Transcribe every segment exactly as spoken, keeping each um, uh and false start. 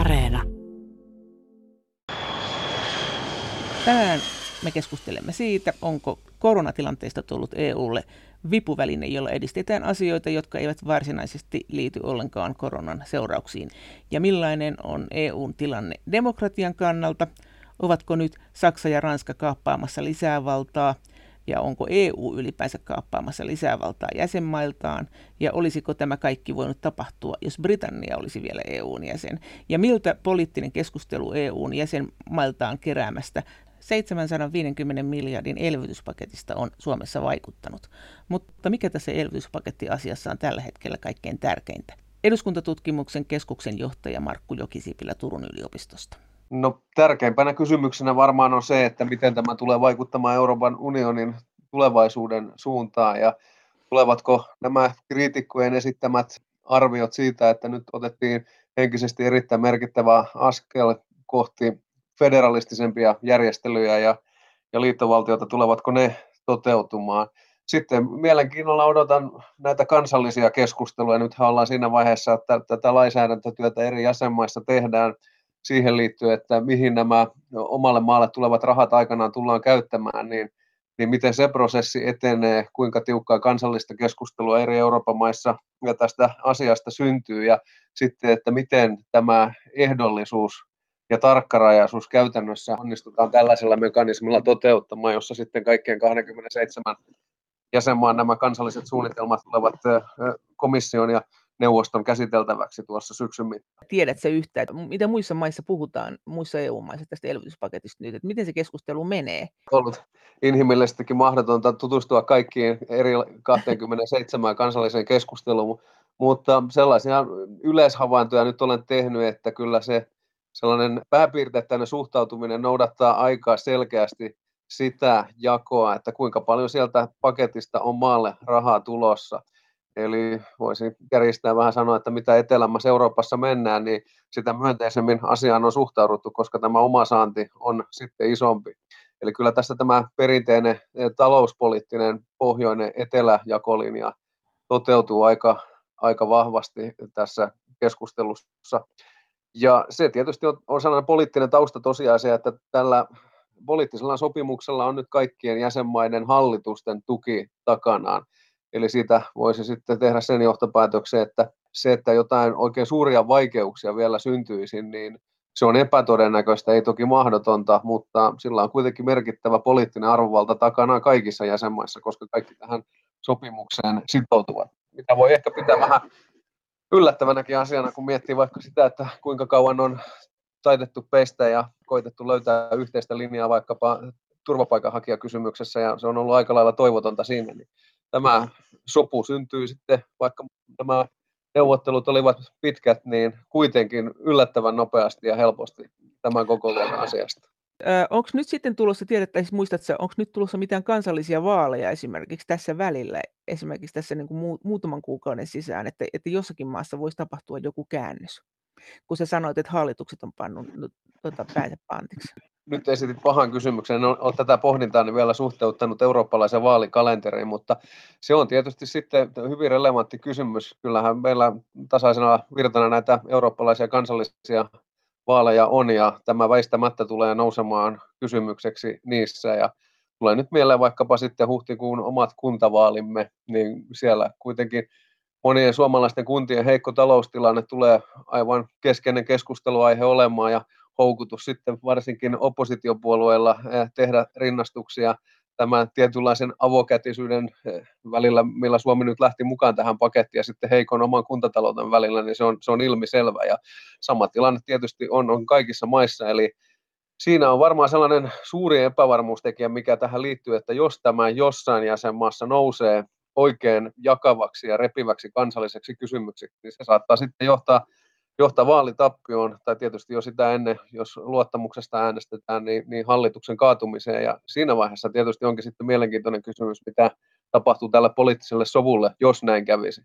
Areena. Tänään me keskustelemme siitä, onko koronatilanteesta tullut E U:lle vipuväline, jolla edistetään asioita, jotka eivät varsinaisesti liity ollenkaan koronan seurauksiin. Ja millainen on E U:n tilanne demokratian kannalta? Ovatko nyt Saksa ja Ranska kaappaamassa lisää valtaa? Ja onko E U ylipäänsä kaappaamassa lisää valtaa jäsenmailtaan, ja olisiko tämä kaikki voinut tapahtua, jos Britannia olisi vielä E U:n jäsen, ja miltä poliittinen keskustelu E U:n jäsenmailtaan keräämästä seitsemänsataaviisikymmentä miljardin elvytyspaketista on Suomessa vaikuttanut. Mutta mikä tässä elvytyspakettiasiassa on tällä hetkellä kaikkein tärkeintä? Eduskuntatutkimuksen keskuksen johtaja Markku Jokisipilä Turun yliopistosta. No, tärkeimpänä kysymyksenä varmaan on se, että miten tämä tulee vaikuttamaan Euroopan unionin tulevaisuuden suuntaan ja tulevatko nämä kriitikkojen esittämät arviot siitä, että nyt otettiin henkisesti erittäin merkittävä askel kohti federalistisempia järjestelyjä ja, ja liittovaltiota, tulevatko ne toteutumaan. Sitten mielenkiinnolla odotan näitä kansallisia keskusteluja. Nythän ollaan siinä vaiheessa, että tätä lainsäädäntötyötä eri jäsenmaissa tehdään siihen liittyen, että mihin nämä omalle maalle tulevat rahat aikanaan tullaan käyttämään, niin, niin miten se prosessi etenee, kuinka tiukkaa kansallista keskustelua eri Euroopan maissa ja tästä asiasta syntyy, ja sitten, että miten tämä ehdollisuus ja tarkkarajaisuus käytännössä onnistutaan tällaisella mekanismilla toteuttamaan, jossa sitten kaikkien kaksikymmentäseitsemän jäsenmaan nämä kansalliset suunnitelmat tulevat komission ja neuvoston käsiteltäväksi tuossa syksyn mittaan. Tiedätkö yhtään, mitä muissa maissa puhutaan, muissa E U-maissa tästä elvytyspaketista nyt, että miten se keskustelu menee? On ollut inhimillisestikin mahdotonta tutustua kaikkiin eri kaksikymmentäseitsemän kansalliseen keskusteluun, mutta sellaisia yleishavaintoja nyt olen tehnyt, että kyllä se sellainen pääpiirteittäinen suhtautuminen noudattaa aika selkeästi sitä jakoa, että kuinka paljon sieltä paketista on maalle rahaa tulossa. Eli voisin kärjistää vähän sanoa, että mitä etelämmässä Euroopassa mennään, niin sitä myönteisemmin asiaan on suhtauduttu, koska tämä oma saanti on sitten isompi. Eli kyllä tässä tämä perinteinen talouspoliittinen pohjoinen eteläjakolinja toteutuu aika, aika vahvasti tässä keskustelussa. Ja se tietysti on sellainen poliittinen tausta tosiasia, että tällä poliittisella sopimuksella on nyt kaikkien jäsenmaiden hallitusten tuki takanaan. Eli siitä voisi sitten tehdä sen johtopäätöksen, että se, että jotain oikein suuria vaikeuksia vielä syntyisi, niin se on epätodennäköistä, ei toki mahdotonta, mutta sillä on kuitenkin merkittävä poliittinen arvovalta takanaan kaikissa jäsenmaissa, koska kaikki tähän sopimukseen sitoutuvat. Mitä voi ehkä pitää vähän yllättävänäkin asiana, kun miettii vaikka sitä, että kuinka kauan on taitettu peistä ja koitettu löytää yhteistä linjaa vaikkapa turvapaikanhakijakysymyksessä, ja se on ollut aika lailla toivotonta siinä. Niin tämä sopu syntyy sitten, vaikka nämä neuvottelut olivat pitkät, niin kuitenkin yllättävän nopeasti ja helposti tämän koko luokan asiasta. Onko nyt sitten tulossa, tiedettäisiin, muistatko, onko nyt tulossa mitään kansallisia vaaleja esimerkiksi tässä välillä, esimerkiksi tässä niin kuin muutaman kuukauden sisään, että, että jossakin maassa voisi tapahtua joku käännös, kun sä sanoit, että hallitukset on pannut tuota, päätä pantiksi? Nyt esitit pahan kysymyksen, en ole tätä pohdintaani vielä suhteuttanut eurooppalaisen vaalikalenteriin, mutta se on tietysti sitten hyvin relevantti kysymys. Kyllähän meillä tasaisena virtana näitä eurooppalaisia kansallisia vaaleja on, ja tämä väistämättä tulee nousemaan kysymykseksi niissä. Ja tulee nyt mieleen vaikkapa sitten huhtikuun omat kuntavaalimme, niin siellä kuitenkin monien suomalaisten kuntien heikko taloustilanne tulee aivan keskeinen keskusteluaihe olemaan, ja houkutus sitten varsinkin oppositiopuolueilla tehdä rinnastuksia tämän tietynlaisen avokätisyyden välillä, millä Suomi nyt lähti mukaan tähän pakettiin, ja sitten heikon oman kuntatalouden välillä, niin se on, se on ilmiselvä. Ja sama tilanne tietysti on, on kaikissa maissa, eli siinä on varmaan sellainen suuri epävarmuustekijä, mikä tähän liittyy, että jos tämä jossain jäsenmaassa nousee oikein jakavaksi ja repiväksi kansalliseksi kysymykseksi, niin se saattaa sitten johtaa johtaa vaalitappioon, tai tietysti jo sitä ennen, jos luottamuksesta äänestetään, niin, niin hallituksen kaatumiseen. Ja siinä vaiheessa tietysti onkin sitten mielenkiintoinen kysymys, mitä tapahtuu tälle poliittiselle sovulle, jos näin kävisi.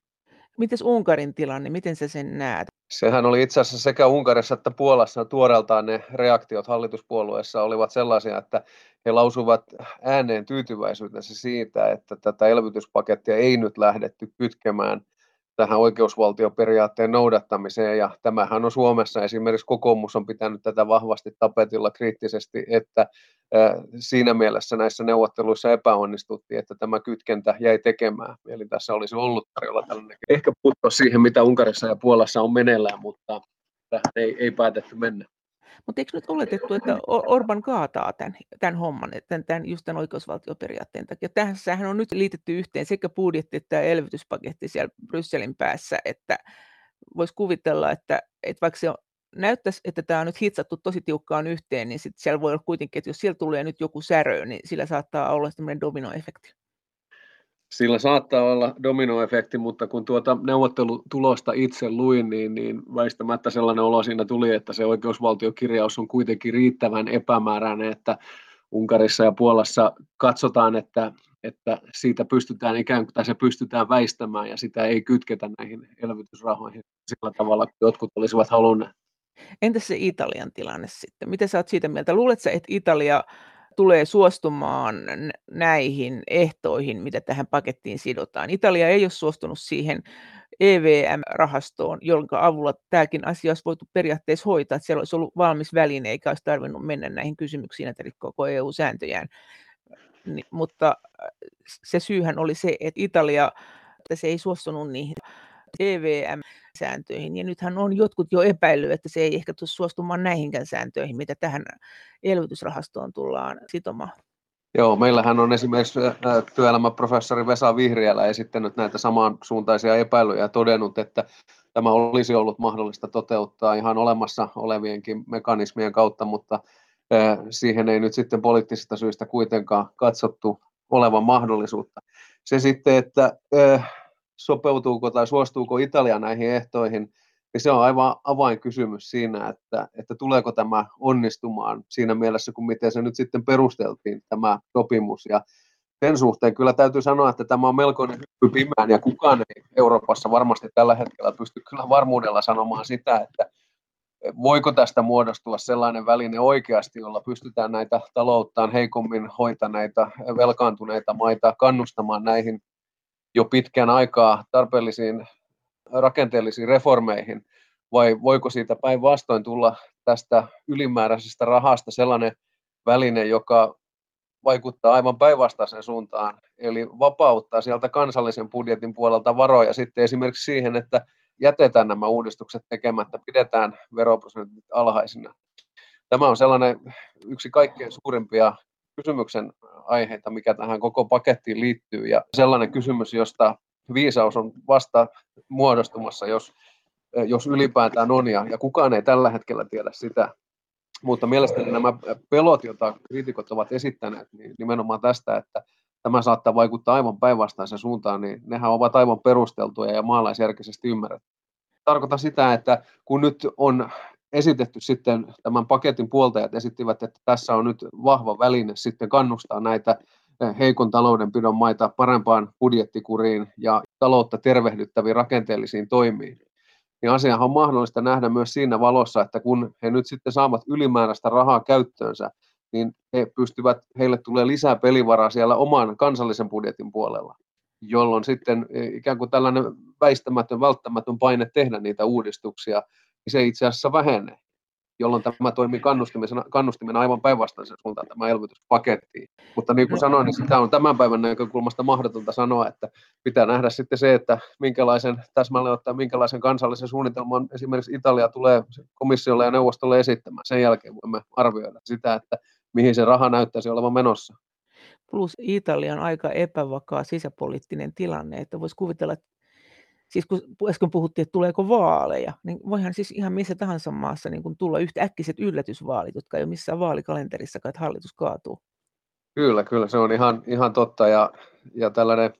Mites Unkarin tilanne? Miten sä sen näet? Sehän oli itse asiassa sekä Unkarissa että Puolassa tuoreeltaan ne reaktiot hallituspuolueessa olivat sellaisia, että he lausuvat ääneen tyytyväisyytensä siitä, että tätä elvytyspakettia ei nyt lähdetty kytkemään tähän oikeusvaltioperiaatteen noudattamiseen, ja tämähän on Suomessa, esimerkiksi kokoomus on pitänyt tätä vahvasti tapetilla kriittisesti, että siinä mielessä näissä neuvotteluissa epäonnistuttiin, että tämä kytkentä jäi tekemään. Eli tässä olisi ollut tarjolla tällainen ehkä puuttua siihen, mitä Unkarissa ja Puolassa on meneillään, mutta tähän ei, ei päätetty mennä. Mutta eikö nyt oletettu, että Orban kaataa tämän, tämän homman, tämän, tämän, just tämän oikeusvaltioperiaatteen takia? Tässähän on nyt liitetty yhteen sekä budjetti että elvytyspaketti siellä Brysselin päässä, että voisi kuvitella, että, että vaikka se on, näyttäisi, että tämä on nyt hitsattu tosi tiukkaan yhteen, niin sit siellä voi olla kuitenkin, että jos siellä tulee nyt joku särö, niin sillä saattaa olla tämmöinen dominoefekti. Sillä saattaa olla dominoefekti, mutta kun tuota neuvottelutulosta itse luin, niin, niin väistämättä sellainen olo siinä tuli, että se oikeusvaltiokirjaus on kuitenkin riittävän epämääräinen, että Unkarissa ja Puolassa katsotaan, että, että siitä pystytään ikään kuin, tai se pystytään väistämään ja sitä ei kytketä näihin elvytysrahoihin sillä tavalla, kun jotkut olisivat halunneet. Entäs se Italian tilanne sitten? Mitä sä oot siitä mieltä? Luuletko, että Italia tulee suostumaan näihin ehtoihin, mitä tähän pakettiin sidotaan? Italia ei ole suostunut siihen E V M-rahastoon, jonka avulla tämäkin asia olisi voitu periaatteessa hoitaa, että siellä olisi ollut valmis väline, eikä olisi tarvinnut mennä näihin kysymyksiin, että koko E U-sääntöjään. Ni, mutta se syyhän oli se, että Italia että se ei suostunut niihin E V M-sääntöihin, ja nythän on jotkut jo epäillyt, että se ei ehkä tule suostumaan näihinkään sääntöihin, mitä tähän elvytysrahastoon tullaan sitomaan. Joo, meillähän on esimerkiksi työelämäprofessori Vesa Vihriälä esittänyt näitä samansuuntaisia epäilyjä ja todennut, että tämä olisi ollut mahdollista toteuttaa ihan olemassa olevienkin mekanismien kautta, mutta siihen ei nyt sitten poliittisista syistä kuitenkaan katsottu olevan mahdollisuutta. Se sitten, että sopeutuuko tai suostuuko Italia näihin ehtoihin, niin se on aivan avainkysymys siinä, että, että tuleeko tämä onnistumaan siinä mielessä, kun miten se nyt sitten perusteltiin tämä sopimus. Ja sen suhteen kyllä täytyy sanoa, että tämä on melkoinen hyppy pimään, ja kukaan ei Euroopassa varmasti tällä hetkellä pysty kyllä varmuudella sanomaan sitä, että voiko tästä muodostua sellainen väline oikeasti, jolla pystytään näitä talouttaan heikommin hoitaneita, velkaantuneita maita kannustamaan näihin jo pitkän aikaa tarpeellisiin rakenteellisiin reformeihin, vai voiko siitä päinvastoin tulla tästä ylimääräisestä rahasta sellainen väline, joka vaikuttaa aivan päinvastaiseen suuntaan, eli vapauttaa sieltä kansallisen budjetin puolelta varoja sitten esimerkiksi siihen, että jätetään nämä uudistukset tekemättä, pidetään veroprosentit alhaisina. Tämä on sellainen yksi kaikkein suurimpia kysymyksen aiheita, mikä tähän koko pakettiin liittyy, ja sellainen kysymys, josta viisaus on vasta muodostumassa, jos, jos ylipäätään on, ja, ja kukaan ei tällä hetkellä tiedä sitä. Mutta mielestäni nämä pelot, joita kriitikot ovat esittäneet, niin nimenomaan tästä, että tämä saattaa vaikuttaa aivan päinvastaiseen suuntaan, niin nehän ovat aivan perusteltuja ja maalaisjärkisesti ymmärrettyjä. Tarkoitan sitä, että kun nyt on esitetty sitten, tämän paketin puoltajat esittivät, että tässä on nyt vahva väline sitten kannustaa näitä heikon taloudenpidon maita parempaan budjettikuriin ja taloutta tervehdyttäviin rakenteellisiin toimiin. Ja asiahan on mahdollista nähdä myös siinä valossa, että kun he nyt sitten saavat ylimääräistä rahaa käyttöönsä, niin he pystyvät, heille tulee lisää pelivaraa siellä oman kansallisen budjetin puolella, jolloin sitten ikään kuin tällainen väistämätön, välttämätön paine tehdä niitä uudistuksia, niin se itse asiassa vähenee, jolloin tämä toimii kannustimena aivan päinvastaisen suuntaan tämä elvytyspaketti. Mutta niin kuin sanoin, niin sitä on tämän päivän näkökulmasta mahdotonta sanoa, että pitää nähdä sitten se, että minkälaisen täsmälleen ottaen, minkälaisen kansallisen suunnitelman esimerkiksi Italia tulee komissiolle ja neuvostolle esittämään. Sen jälkeen voimme arvioida sitä, että mihin se raha näyttäisi olevan menossa. Plus Italian aika epävakaa sisäpoliittinen tilanne, että voisi kuvitella, että siis kun äsken puhuttiin, että tuleeko vaaleja, niin voihan siis ihan missä tahansa maassa niin kun tulla yhtä äkkiset yllätysvaalit, jotka ei ole missään vaalikalenterissakaan, että hallitus kaatuu. Kyllä, kyllä, se on ihan, ihan totta. Ja, ja tällainen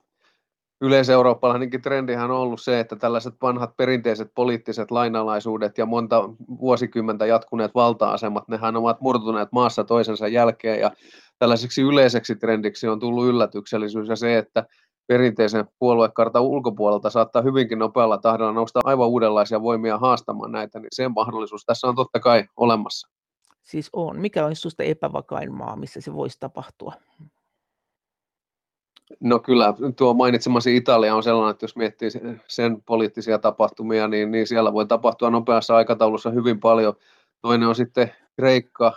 yleiseurooppalainenkin trendihän on ollut se, että tällaiset vanhat perinteiset poliittiset lainalaisuudet ja monta vuosikymmentä jatkuneet valta-asemat, nehän ovat murtuneet maassa toisensa jälkeen. Ja tällaiseksi yleiseksi trendiksi on tullut yllätyksellisyys ja se, että perinteisen puoluekartan ulkopuolelta saattaa hyvinkin nopealla tahdolla nousta aivan uudenlaisia voimia haastamaan näitä, niin sen mahdollisuus tässä on totta kai olemassa. Siis on. Mikä on sinusta epävakain maa, missä se voisi tapahtua? No kyllä, tuo mainitsemasi Italia on sellainen, että jos miettii sen poliittisia tapahtumia, niin, niin siellä voi tapahtua nopeassa aikataulussa hyvin paljon. Toinen on sitten Kreikka,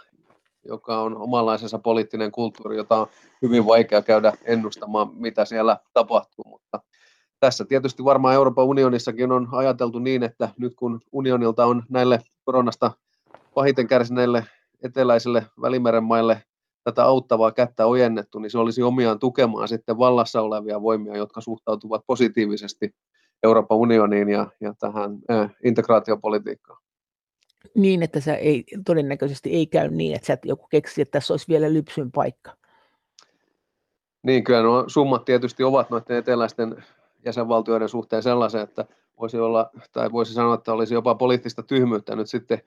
joka on omanlaisensa poliittinen kulttuuri, jota on hyvin vaikea käydä ennustamaan, mitä siellä tapahtuu. Mutta tässä tietysti varmaan Euroopan unionissakin on ajateltu niin, että nyt kun unionilta on näille koronasta pahiten kärsineille eteläisille Välimeren maille tätä auttavaa kättä ojennettu, niin se olisi omiaan tukemaan sitten vallassa olevia voimia, jotka suhtautuvat positiivisesti Euroopan unioniin ja, ja tähän äh, integraatiopolitiikkaan. Niin, että se ei, todennäköisesti ei käy niin, että sä et joku keksi, että tässä olisi vielä lypsyn paikka. Niin, kyllä nuo summat tietysti ovat noiden eteläisten jäsenvaltioiden suhteen sellaisen, että voisi olla, tai voisi sanoa, että olisi jopa poliittista tyhmyyttä nyt sitten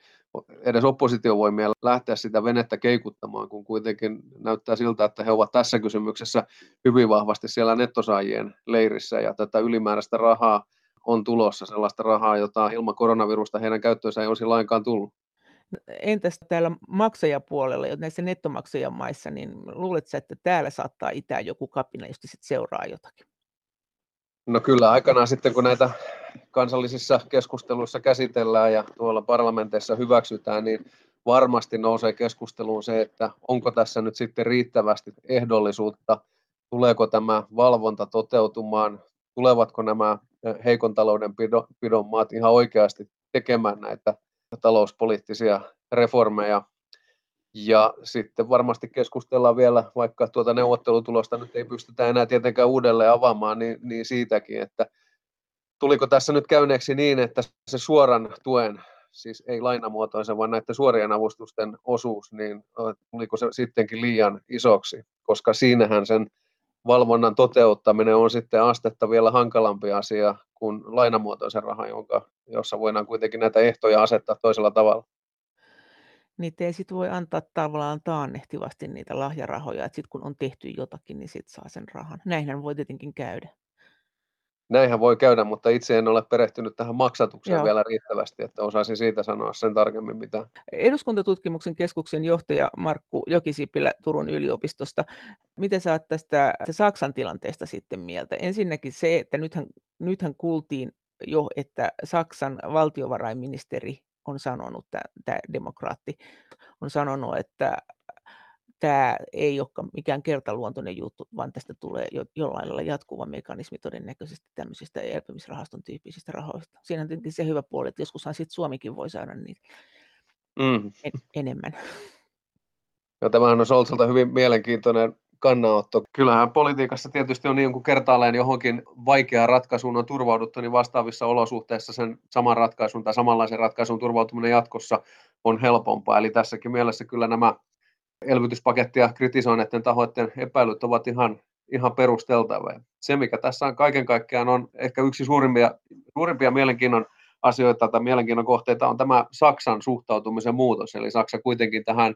edes oppositiovoimia lähteä sitä venettä keikuttamaan, kun kuitenkin näyttää siltä, että he ovat tässä kysymyksessä hyvin vahvasti siellä nettosaajien leirissä, ja tätä ylimääräistä rahaa on tulossa, sellaista rahaa, jota ilman koronavirusta heidän käyttöönsä ei olisi lainkaan tullut. Entäs täällä maksajapuolella, näissä nettomaksajamaissa, niin luuletko, että täällä saattaa itää joku kapina, josta sitten seuraa jotakin? No kyllä, aikanaan sitten kun näitä kansallisissa keskusteluissa käsitellään ja tuolla parlamenteissa hyväksytään, niin varmasti nousee keskusteluun se, että onko tässä nyt sitten riittävästi ehdollisuutta, tuleeko tämä valvonta toteutumaan, tulevatko nämä heikon taloudenpidon maat ihan oikeasti tekemään näitä talouspoliittisia reformeja. Ja sitten varmasti keskustellaan vielä, vaikka tuota neuvottelutulosta nyt ei pystytä enää tietenkään uudelleen avaamaan, niin, niin siitäkin, että tuliko tässä nyt käyneeksi niin, että se suoran tuen, siis ei lainamuotoisen, vaan näiden suorien avustusten osuus, niin tuliko se sittenkin liian isoksi, koska siinähän sen valvonnan toteuttaminen on sitten astetta vielä hankalampi asia kuin lainamuotoisen rahan, jonka, jossa voidaan kuitenkin näitä ehtoja asettaa toisella tavalla. Niitä ei sitten voi antaa tavallaan taannehtivasti niitä lahjarahoja, että sitten kun on tehty jotakin, niin sitten saa sen rahan. Näinhän voi tietenkin käydä. Näinhän voi käydä, mutta itse en ole perehtynyt tähän maksatukseen Joo. vielä riittävästi, että osaisin siitä sanoa sen tarkemmin mitä. Eduskuntatutkimuksen keskuksen johtaja Markku Jokisipilä Turun yliopistosta. Miten sä oot tästä Saksan tilanteesta sitten mieltä? Ensinnäkin se, että nythän, nythän kuultiin jo, että Saksan valtiovarainministeri on sanonut, tämä demokraatti on sanonut, että tämä ei ole mikään kertaluontoinen juttu, vaan tästä tulee jo, jollain lailla jatkuva mekanismi todennäköisesti tämmöisistä elpymisrahaston tyyppisistä rahoista. Siinä on tietenkin se hyvä puoli, että joskushan sitten Suomikin voi saada niitä mm. en, enemmän. Ja tämähän on Soltsalta hyvin mielenkiintoinen kannanotto. Kyllähän politiikassa tietysti on niin, kun kertaalleen johonkin vaikeaan ratkaisuun on turvauduttu, niin vastaavissa olosuhteissa sen saman ratkaisun tai samanlaisen ratkaisun turvautuminen jatkossa on helpompaa. Eli tässäkin mielessä kyllä nämä elvytyspakettia kritisoineiden tahoiden epäilyt ovat ihan, ihan perusteltavia. Se, mikä tässä on kaiken kaikkiaan on ehkä yksi suurimpia, suurimpia mielenkiinnon asioita tai mielenkiinnon kohteita on tämä Saksan suhtautumisen muutos. Eli Saksa kuitenkin tähän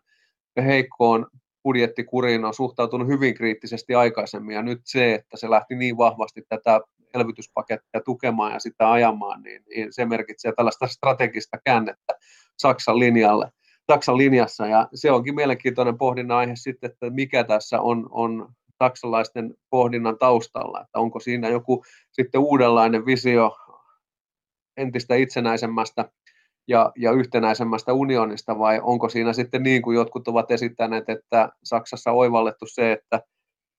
heikkoon budjettikuriin on suhtautunut hyvin kriittisesti aikaisemmin, ja nyt se, että se lähti niin vahvasti tätä elvytyspakettia tukemaan ja sitä ajamaan, niin se merkitsee tällaista strategista käännettä Saksan linjalle, Saksan linjassa, ja se onkin mielenkiintoinen pohdinnan aihe sitten, että mikä tässä on, on saksalaisten pohdinnan taustalla, että onko siinä joku sitten uudenlainen visio entistä itsenäisemmästä Ja, ja yhtenäisemmästä unionista, vai onko siinä sitten niin kuin jotkut ovat esittäneet, että Saksassa on oivallettu se, että,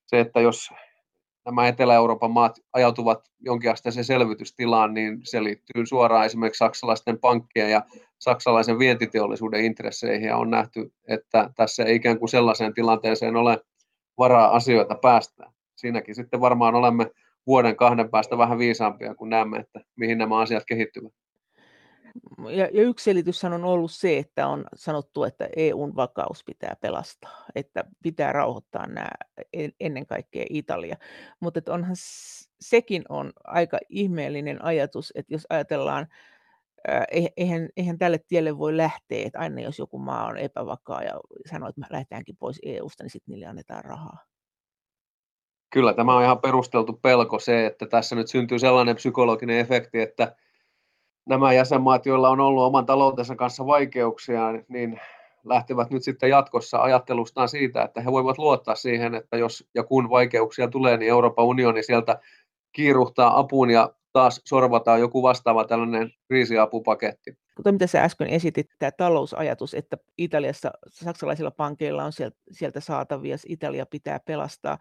se, että jos nämä Etelä-Euroopan maat ajautuvat jonkinasteiseen selvitystilaan, niin se liittyy suoraan esimerkiksi saksalaisten pankkien ja saksalaisen vientiteollisuuden intresseihin, ja on nähty, että tässä ei ikään kuin sellaiseen tilanteeseen ole varaa asioita päästä. Siinäkin sitten varmaan olemme vuoden kahden päästä vähän viisaampia, kun näemme, että mihin nämä asiat kehittyvät. Ja, ja yksi selityshän on ollut se, että on sanottu, että E U:n vakaus pitää pelastaa, että pitää rauhoittaa nämä, ennen kaikkea Italia. Mutta että onhan sekin on aika ihmeellinen ajatus, että jos ajatellaan, eihän, eihän tälle tielle voi lähteä, että aina jos joku maa on epävakaa ja sanoo, että me lähdetäänkin pois E U:sta, niin sitten niille annetaan rahaa. Kyllä, tämä on ihan perusteltu pelko se, että tässä nyt syntyy sellainen psykologinen efekti, että nämä jäsenmaat, joilla on ollut oman taloutensa kanssa vaikeuksia, niin lähtevät nyt sitten jatkossa ajattelustaan siitä, että he voivat luottaa siihen, että jos ja kun vaikeuksia tulee, niin Euroopan unioni sieltä kiiruhtaa apuun ja taas sorvataan joku vastaava tällainen kriisiapupaketti. Mutta mitä sä äsken esitit, tämä talousajatus, että Italiassa saksalaisilla pankeilla on sieltä saatavia, Italia pitää pelastaa.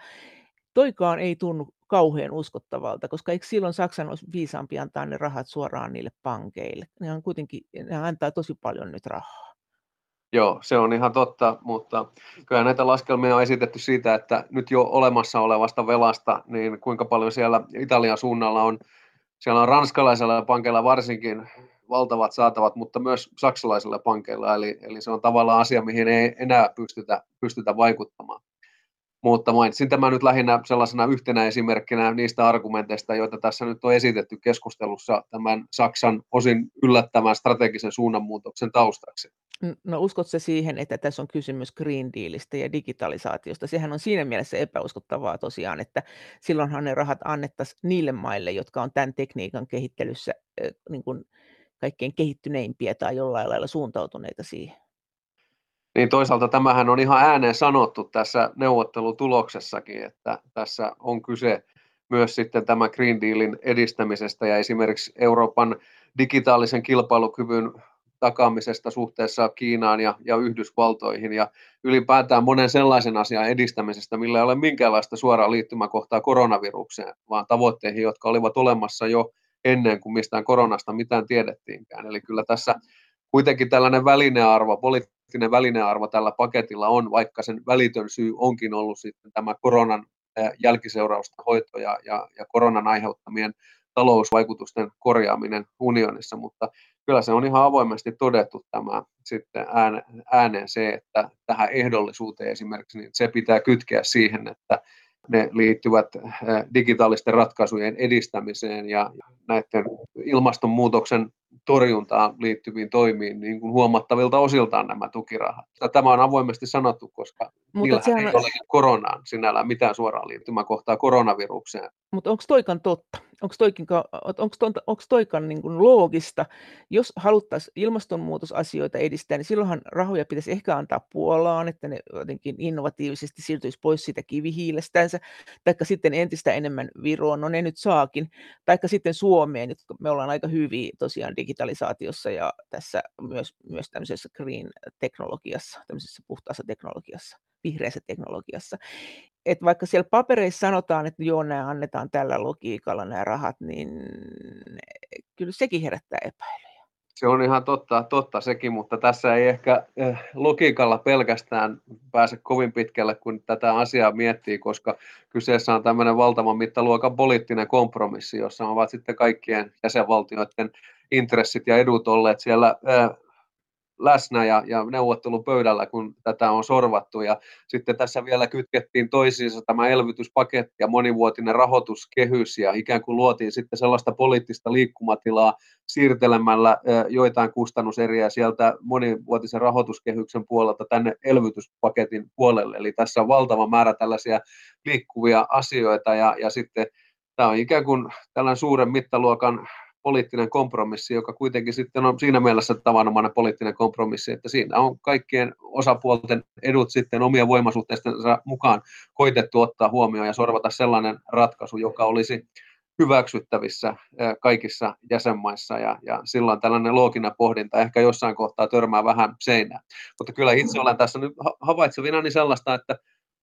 Toikaan ei tunnu kauhean uskottavalta, koska eikö silloin Saksan olisi viisaampi antaa ne rahat suoraan niille pankeille? Ne on kuitenkin, ne antaa tosi paljon nyt rahaa. Joo, se on ihan totta, mutta kyllä näitä laskelmia on esitetty siitä, että nyt jo olemassa olevasta velasta, niin kuinka paljon siellä Italian suunnalla on, siellä on ranskalaisella pankeilla varsinkin valtavat saatavat, mutta myös saksalaisilla pankeilla, eli, eli se on tavallaan asia, mihin ei enää pystytä, pystytä vaikuttamaan. Mutta mainitsin tämä nyt lähinnä sellaisena yhtenä esimerkkinä niistä argumenteista, joita tässä nyt on esitetty keskustelussa tämän Saksan osin yllättävän strategisen suunnanmuutoksen taustaksi. No uskotko siihen, että tässä on kysymys Green Dealista ja digitalisaatiosta? Sehän on siinä mielessä epäuskottavaa tosiaan, että silloinhan ne rahat annettaisiin niille maille, jotka on tämän tekniikan kehittelyssä niin kuin kaikkein kehittyneimpiä tai jollain lailla suuntautuneita siihen. Niin toisaalta tämähän on ihan ääneen sanottu tässä neuvottelutuloksessakin, että tässä on kyse myös sitten tämän Green Dealin edistämisestä ja esimerkiksi Euroopan digitaalisen kilpailukyvyn takaamisesta suhteessa Kiinaan ja, ja Yhdysvaltoihin ja ylipäätään monen sellaisen asian edistämisestä, millä ei ole minkäänlaista suoraa liittymäkohtaa koronavirukseen, vaan tavoitteihin, jotka olivat olemassa jo ennen kuin mistään koronasta mitään tiedettiinkään. Eli kyllä tässä kuitenkin tällainen välinearvo, poliittinen välinearvo tällä paketilla on, vaikka sen välitön syy onkin ollut sitten tämä koronan jälkiseurausten hoito ja, ja, ja koronan aiheuttamien talousvaikutusten korjaaminen unionissa, mutta kyllä se on ihan avoimesti todettu tämä sitten ääne, ääneen se, että tähän ehdollisuuteen esimerkiksi, niin se pitää kytkeä siihen, että ne liittyvät digitaalisten ratkaisujen edistämiseen ja näiden ilmastonmuutoksen torjuntaan liittyviin toimiin niin kuin huomattavilta osiltaan nämä tukirahat. Tämä on avoimesti sanottu, koska niillä ei on... ole koronaan sinällään mitään suoraan liittymäkohtaa koronavirukseen. Mutta onko toikan totta? Onko toikin, onko toikan niin kuin loogista? Jos haluttaisiin ilmastonmuutosasioita edistää, niin silloinhan rahoja pitäisi ehkä antaa Puolaan, että ne jotenkin innovatiivisesti siirtyisi pois siitä kivihiilestänsä, taikka sitten entistä enemmän Viroon, no ne nyt saakin, taikka sitten Suomeen, jotka me ollaan aika hyviä tosiaan digitalisaatiossa ja tässä myös, myös tämmöisessä green-teknologiassa, tämmöisessä puhtaassa teknologiassa, vihreässä teknologiassa. Et vaikka siellä papereissa sanotaan, että joo, nämä annetaan tällä logiikalla nämä rahat, niin kyllä sekin herättää epäilyjä. Se on ihan totta, totta sekin, mutta tässä ei ehkä logiikalla pelkästään pääse kovin pitkälle, kun tätä asiaa miettii, koska kyseessä on tämmöinen valtavan mittaluokan poliittinen kompromissi, jossa ovat sitten kaikkien jäsenvaltioiden intressit ja edut olleet siellä läsnä ja, ja neuvottelupöydällä, kun tätä on sorvattu. Ja sitten tässä vielä kytkettiin toisiinsa tämä elvytyspaketti ja monivuotinen rahoituskehys ja ikään kuin luotiin sitten sellaista poliittista liikkumatilaa siirtelemällä joitain kustannuseriä sieltä monivuotisen rahoituskehyksen puolelta tänne elvytyspaketin puolelle. Eli tässä on valtava määrä tällaisia liikkuvia asioita ja, ja sitten tämä on ikään kuin tällainen suuren mittaluokan poliittinen kompromissi, joka kuitenkin sitten on siinä mielessä tavanomainen poliittinen kompromissi, että siinä on kaikkien osapuolten edut sitten omien voimasuhteistensa mukaan koitettu ottaa huomioon ja sorvata sellainen ratkaisu, joka olisi hyväksyttävissä kaikissa jäsenmaissa ja, ja silloin tällainen looginen pohdinta ehkä jossain kohtaa törmää vähän seinään. Mutta kyllä itse olen tässä nyt havaitsevina niin sellaista, että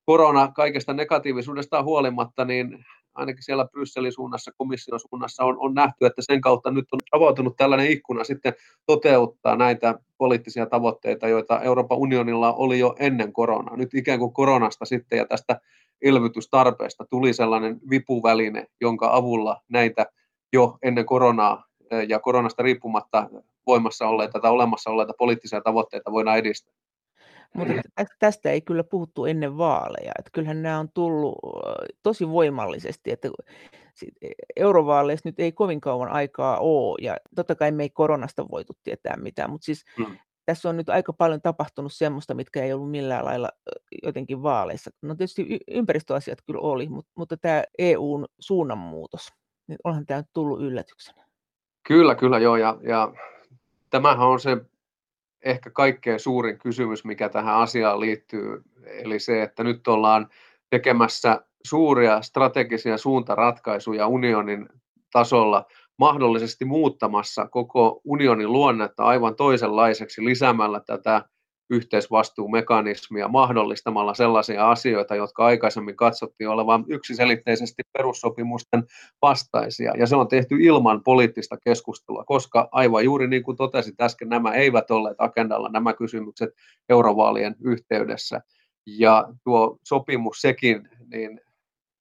korona kaikesta negatiivisuudesta huolimatta, niin ainakin siellä Brysselin suunnassa, komission suunnassa on, on nähty, että sen kautta nyt on avautunut tällainen ikkuna sitten toteuttaa näitä poliittisia tavoitteita, joita Euroopan unionilla oli jo ennen koronaa. Nyt ikään kuin koronasta sitten ja tästä elvytystarpeesta tuli sellainen vipuväline, jonka avulla näitä jo ennen koronaa ja koronasta riippumatta voimassa olleita tai olemassa olleita poliittisia tavoitteita voidaan edistää. Mutta tästä ei kyllä puhuttu ennen vaaleja. Että kyllähän nämä on tullut tosi voimallisesti, että eurovaaleissa nyt ei kovin kauan aikaa ole, ja totta kai me ei koronasta voitu tietää mitään, mutta siis mm. tässä on nyt aika paljon tapahtunut semmoista, mitkä ei ollut millään lailla jotenkin vaaleissa. No tietysti ympäristöasiat kyllä oli, mutta, mutta tämä E U:n suunnanmuutos, niin onhan tämä nyt tullut yllätyksenä. Kyllä, kyllä joo, ja, ja tämähän on se ehkä kaikkein suurin kysymys, mikä tähän asiaan liittyy, eli se, että nyt ollaan tekemässä suuria strategisia suuntaratkaisuja unionin tasolla, mahdollisesti muuttamassa koko unionin luonnetta aivan toisenlaiseksi lisäämällä tätä yhteisvastuumekanismia, mahdollistamalla sellaisia asioita, jotka aikaisemmin katsottiin olevan yksiselitteisesti perussopimusten vastaisia. Ja se on tehty ilman poliittista keskustelua, koska aivan juuri niin kuin totesin äsken, nämä eivät olleet agendalla nämä kysymykset eurovaalien yhteydessä. Ja tuo sopimus sekin, niin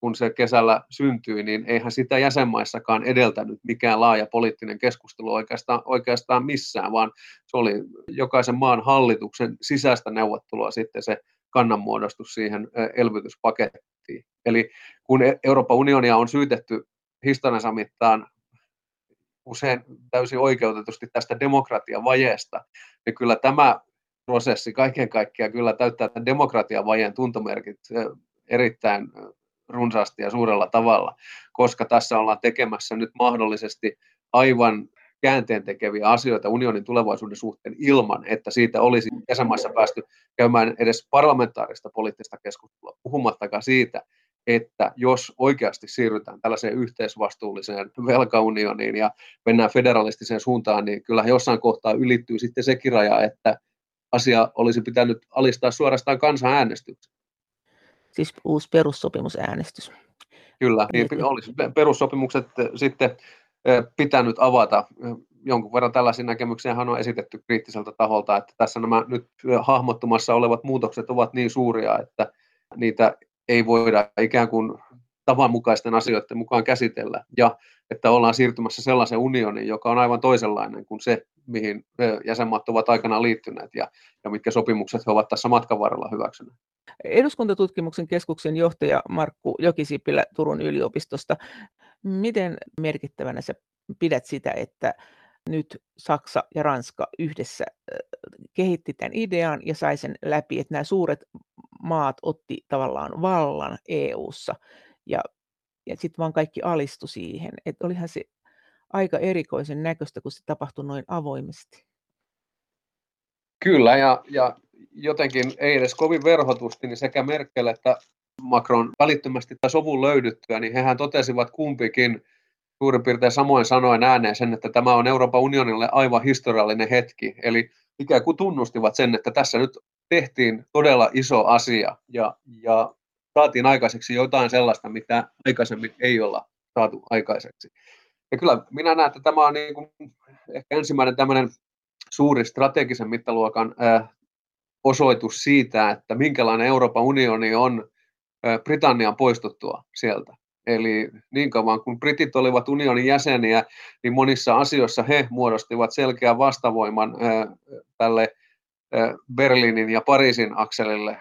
kun se kesällä syntyi, niin eihän sitä jäsenmaissakaan edeltänyt mikään laaja poliittinen keskustelu oikeastaan, oikeastaan missään, vaan se oli jokaisen maan hallituksen sisäistä neuvottelua sitten se kannanmuodostus siihen elvytyspakettiin. Eli kun Euroopan unionia on syytetty historiansa mittaan usein täysin oikeutetusti tästä demokratiavajeesta, niin kyllä tämä prosessi kaiken kaikkiaan kyllä täyttää tämän demokratiavajeen tuntomerkit erittäin runsaasti ja suurella tavalla, koska tässä ollaan tekemässä nyt mahdollisesti aivan käänteentekeviä asioita unionin tulevaisuuden suhteen ilman, että siitä olisi jäsenmaissa päästy käymään edes parlamentaarista poliittista keskustelua, puhumattakaan siitä, että jos oikeasti siirrytään tällaiseen yhteisvastuulliseen velkaunioniin ja mennään federalistiseen suuntaan, niin kyllä jossain kohtaa ylittyy sitten sekin raja, että asia olisi pitänyt alistaa suorastaan kansanäänestykseen. Siis uusi perussopimusäänestys. Kyllä, niin olisi perussopimukset sitten pitänyt avata. Jonkun verran tällaisia näkemyksiähän on esitetty kriittiseltä taholta, että tässä nämä nyt hahmottumassa olevat muutokset ovat niin suuria, että niitä ei voida ikään kuin tavanmukaisten asioiden mukaan käsitellä. Ja että ollaan siirtymässä sellaisen unionin, joka on aivan toisenlainen kuin se, mihin jäsenmaat ovat aikanaan liittyneet ja, ja mitkä sopimukset he ovat tässä matkan varrella hyväksyneet. Eduskuntatutkimuksen keskuksen johtaja Markku Jokisipilä Turun yliopistosta. Miten merkittävänä sä pidät sitä, että nyt Saksa ja Ranska yhdessä kehitti tämän idean ja sai sen läpi, että nämä suuret maat otti tavallaan vallan E U:ssa ja, ja sitten vaan kaikki alistui siihen. Et olihan se aika erikoisen näköistä, kun se tapahtui noin avoimesti. Kyllä, ja, ja jotenkin ei edes kovin verhotusti, niin sekä Merkel että Macron välittömästi tai sovun löydyttyä, niin hehän totesivat kumpikin suurin piirtein samoin sanoen ääneen sen, että tämä on Euroopan unionille aivan historiallinen hetki. Eli ikään kuin tunnustivat sen, että tässä nyt tehtiin todella iso asia ja, ja saatiin aikaiseksi jotain sellaista, mitä aikaisemmin ei olla saatu aikaiseksi. Ja kyllä minä näen, että tämä on niin kuin ehkä ensimmäinen tämmöinen suuri strategisen mittaluokan osoitus siitä, että minkälainen Euroopan unioni on Britannian poistuttua sieltä. Eli niin kauan kun britit olivat unionin jäseniä, niin monissa asioissa he muodostivat selkeän vastavoiman tälle Berliinin ja Pariisin akselille,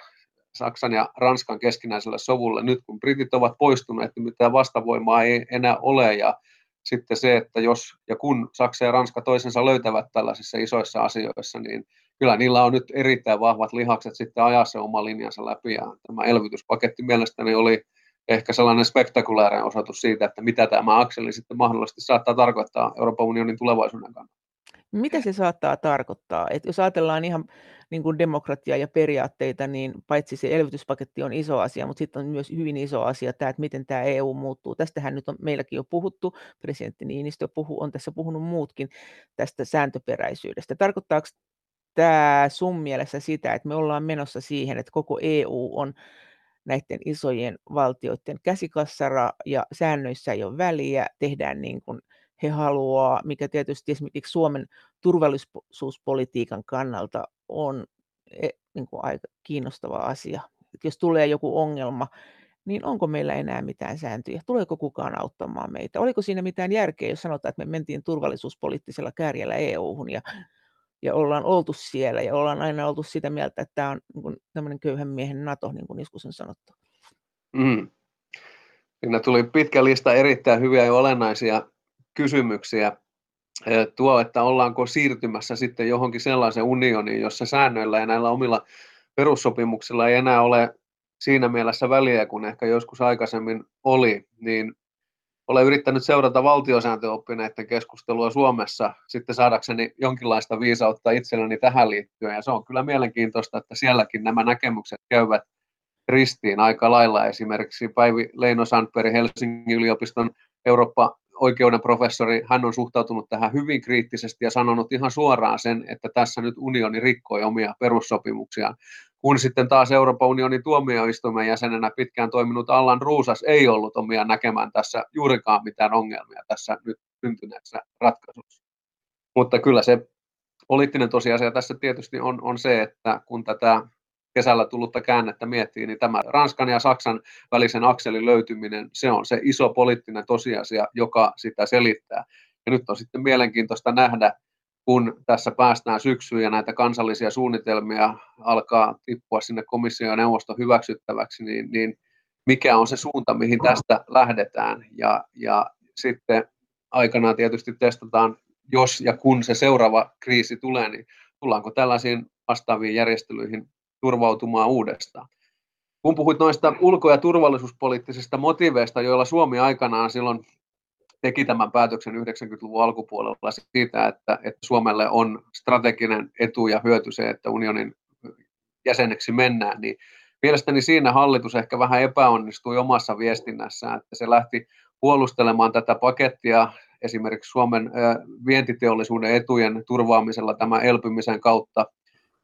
Saksan ja Ranskan keskinäiselle sovulle. Nyt kun britit ovat poistuneet, niin mitään vastavoimaa ei enää ole ja sitten se, että jos ja kun Saksa ja Ranska toisensa löytävät tällaisissa isoissa asioissa, niin kyllä niillä on nyt erittäin vahvat lihakset sitten ajaa se oma linjansa läpi. Ja tämä elvytyspaketti mielestäni oli ehkä sellainen spektakuläärinen osoitus siitä, että mitä tämä akseli sitten mahdollisesti saattaa tarkoittaa Euroopan unionin tulevaisuuden kannalta. Mitä se saattaa tarkoittaa? Et jos ajatellaan ihan niin kuin demokratiaa ja periaatteita, niin paitsi se elvytyspaketti on iso asia, mutta sitten on myös hyvin iso asia tämä, että miten tämä E U muuttuu. Tästähän nyt on meilläkin jo puhuttu, presidentti Niinistö puhuu, on tässä puhunut muutkin tästä sääntöperäisyydestä. Tarkoittaako tämä sun mielessä sitä, että me ollaan menossa siihen, että koko E U on näiden isojen valtioiden käsikassara ja säännöissä ei ole väliä, tehdään niin kuin he haluaa, mikä tietysti esimerkiksi Suomen turvallisuuspolitiikan kannalta on niin kuin aika kiinnostava asia. Että jos tulee joku ongelma, niin onko meillä enää mitään sääntöjä? Tuleeko kukaan auttamaan meitä? Oliko siinä mitään järkeä, jos sanotaan, että me mentiin turvallisuuspoliittisella kärjellä E U:hun ja, ja ollaan oltu siellä ja ollaan aina oltu sitä mieltä, että tämä on niin kuin tämmöinen köyhän miehen NATO, niin kuin joskus on sanottu. Mm. Siinä tuli pitkä lista erittäin hyviä ja olennaisia kysymyksiä. Tuo, että ollaanko siirtymässä sitten johonkin sellaisen unioniin, jossa säännöillä ja näillä omilla perussopimuksilla ei enää ole siinä mielessä väliä, kun ehkä joskus aikaisemmin oli, niin olen yrittänyt seurata valtiosääntöoppineiden keskustelua Suomessa sitten saadakseni jonkinlaista viisautta itselleni tähän liittyen. Ja se on kyllä mielenkiintoista, että sielläkin nämä näkemykset käyvät ristiin aika lailla. Esimerkiksi Päivi Leino-Sandberg, Helsingin yliopiston Eurooppa-oikeuden professori, hän on suhtautunut tähän hyvin kriittisesti ja sanonut ihan suoraan sen, että tässä nyt unioni rikkoi omia perussopimuksiaan. Kun sitten taas Euroopan unionin tuomioistuimen jäsenenä pitkään toiminut Allan Rosas ei ollut omia näkemään tässä juurikaan mitään ongelmia tässä nyt syntyneessä ratkaisussa. Mutta kyllä se poliittinen tosiasia tässä tietysti on, on se, että kun tätä kesällä tullutta käännettä miettii, niin tämä Ranskan ja Saksan välisen akselin löytyminen, se on se iso poliittinen tosiasia, joka sitä selittää. Ja nyt on sitten mielenkiintoista nähdä, kun tässä päästään syksyyn ja näitä kansallisia suunnitelmia alkaa tippua sinne komission ja neuvoston hyväksyttäväksi, niin, niin mikä on se suunta, mihin tästä lähdetään. Ja, ja sitten aikanaan tietysti testataan, jos ja kun se seuraava kriisi tulee, niin tullaanko tällaisiin vastaaviin järjestelyihin turvautumaan uudestaan. Kun puhuit noista ulko- ja turvallisuuspoliittisista motiiveista, joilla Suomi aikanaan silloin teki tämän päätöksen yhdeksänkymmentäluvun alkupuolella siitä, että, että Suomelle on strateginen etu ja hyöty se, että unionin jäseneksi mennään, niin mielestäni siinä hallitus ehkä vähän epäonnistui omassa viestinnässään, että se lähti puolustelemaan tätä pakettia esimerkiksi Suomen vientiteollisuuden etujen turvaamisella tämän elpymisen kautta,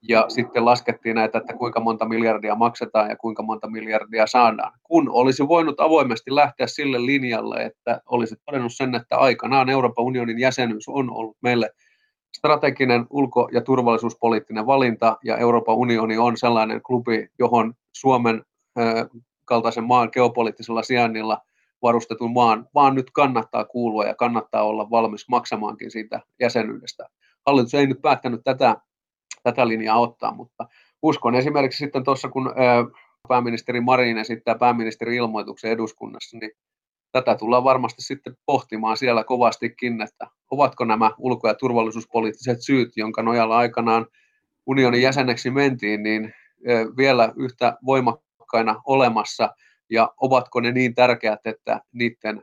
ja sitten laskettiin näitä, että kuinka monta miljardia maksetaan ja kuinka monta miljardia saadaan. Kun olisi voinut avoimesti lähteä sille linjalle, että olisi todennut sen, että aikanaan Euroopan unionin jäsenyys on ollut meille strateginen ulko- ja turvallisuuspoliittinen valinta, ja Euroopan unioni on sellainen klubi, johon Suomen kaltaisen maan geopoliittisella sijainnilla varustetun maan, vaan nyt kannattaa kuulua ja kannattaa olla valmis maksamaankin siitä jäsenyydestä. Hallitus ei nyt päättänyt tätä tätä linjaa ottaa, mutta uskon esimerkiksi sitten tuossa, kun pääministeri Marin esittää pääministeri-ilmoituksen eduskunnassa, niin tätä tullaan varmasti sitten pohtimaan siellä kovastikin, että ovatko nämä ulko- ja turvallisuuspoliittiset syyt, jonka nojalla aikanaan unionin jäseneksi mentiin, niin vielä yhtä voimakkaina olemassa, ja ovatko ne niin tärkeät, että niiden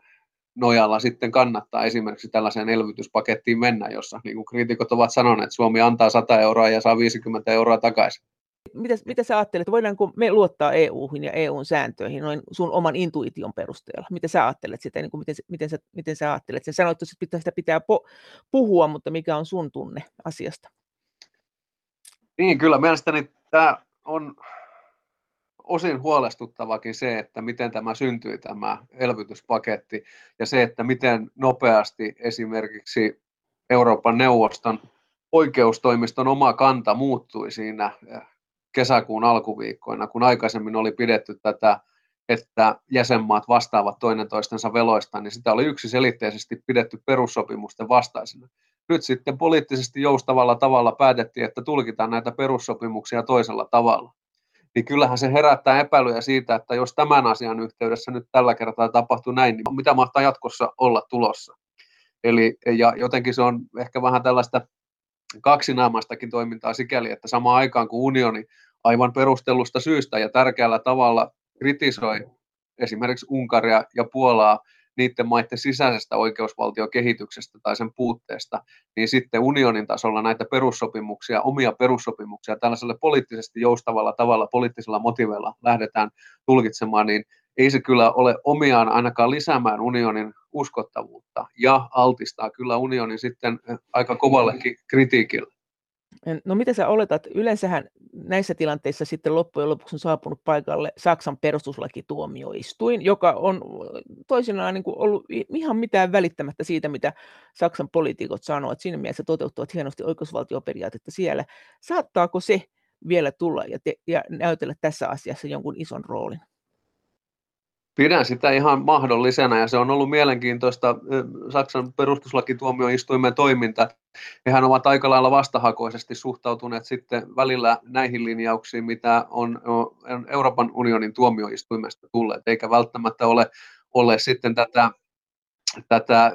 nojalla sitten kannattaa esimerkiksi tällaiseen elvytyspakettiin mennä, jossa niin kuin kriitikot ovat sanoneet, että Suomi antaa sata euroa ja saa viisikymmentä euroa takaisin. Mitä, mitä sä ajattelet, voidaanko me luottaa E U:hin ja E U:n sääntöihin noin sun oman intuition perusteella? Mitä sä ajattelet sitä, niin kuin miten, miten, sä, miten sä ajattelet sen? Sanoit, että pitää, sitä pitää po, puhua, mutta mikä on sun tunne asiasta? Niin, kyllä mielestäni tämä on osin huolestuttavakin se, että miten tämä syntyi tämä elvytyspaketti ja se, että miten nopeasti esimerkiksi Euroopan neuvoston oikeustoimiston oma kanta muuttui siinä kesäkuun alkuviikkoina, kun aikaisemmin oli pidetty tätä, että jäsenmaat vastaavat toinen toistensa veloista, niin sitä oli yksiselitteisesti pidetty perussopimusten vastaisena. Nyt sitten poliittisesti joustavalla tavalla päätettiin, että tulkitaan näitä perussopimuksia toisella tavalla. Niin kyllähän se herättää epäilyjä siitä, että jos tämän asian yhteydessä nyt tällä kertaa tapahtuu näin, niin mitä mahtaa jatkossa olla tulossa. Eli, ja jotenkin se on ehkä vähän tällaista kaksinaamaistakin toimintaa sikäli, että samaan aikaan kun unioni aivan perustellusta syystä ja tärkeällä tavalla kritisoi esimerkiksi Unkaria ja Puolaa niiden maiden sisäisestä oikeusvaltiokehityksestä tai sen puutteesta, niin sitten unionin tasolla näitä perussopimuksia, omia perussopimuksia tällaisella poliittisesti joustavalla tavalla, poliittisella motiveilla lähdetään tulkitsemaan, niin ei se kyllä ole omiaan ainakaan lisäämään unionin uskottavuutta ja altistaa kyllä unionin sitten aika kovallekin kritiikille. No mitä sä oletat? Yleensähän näissä tilanteissa sitten loppujen lopuksi on saapunut paikalle Saksan perustuslakituomioistuin, joka on toisinaan niin kuin ollut ihan mitään välittämättä siitä, mitä Saksan poliitikot sanoo, että siinä mielessä toteuttavat hienosti oikeusvaltioperiaatetta siellä. Saattaako se vielä tulla ja, te- ja näytellä tässä asiassa jonkun ison roolin? Pidän sitä ihan mahdollisena, ja se on ollut mielenkiintoista Saksan perustuslakituomioistuimen toiminta. Hehän ovat aika lailla vastahakoisesti suhtautuneet sitten välillä näihin linjauksiin, mitä on Euroopan unionin tuomioistuimesta tulleet, eikä välttämättä ole, ole sitten tätä, tätä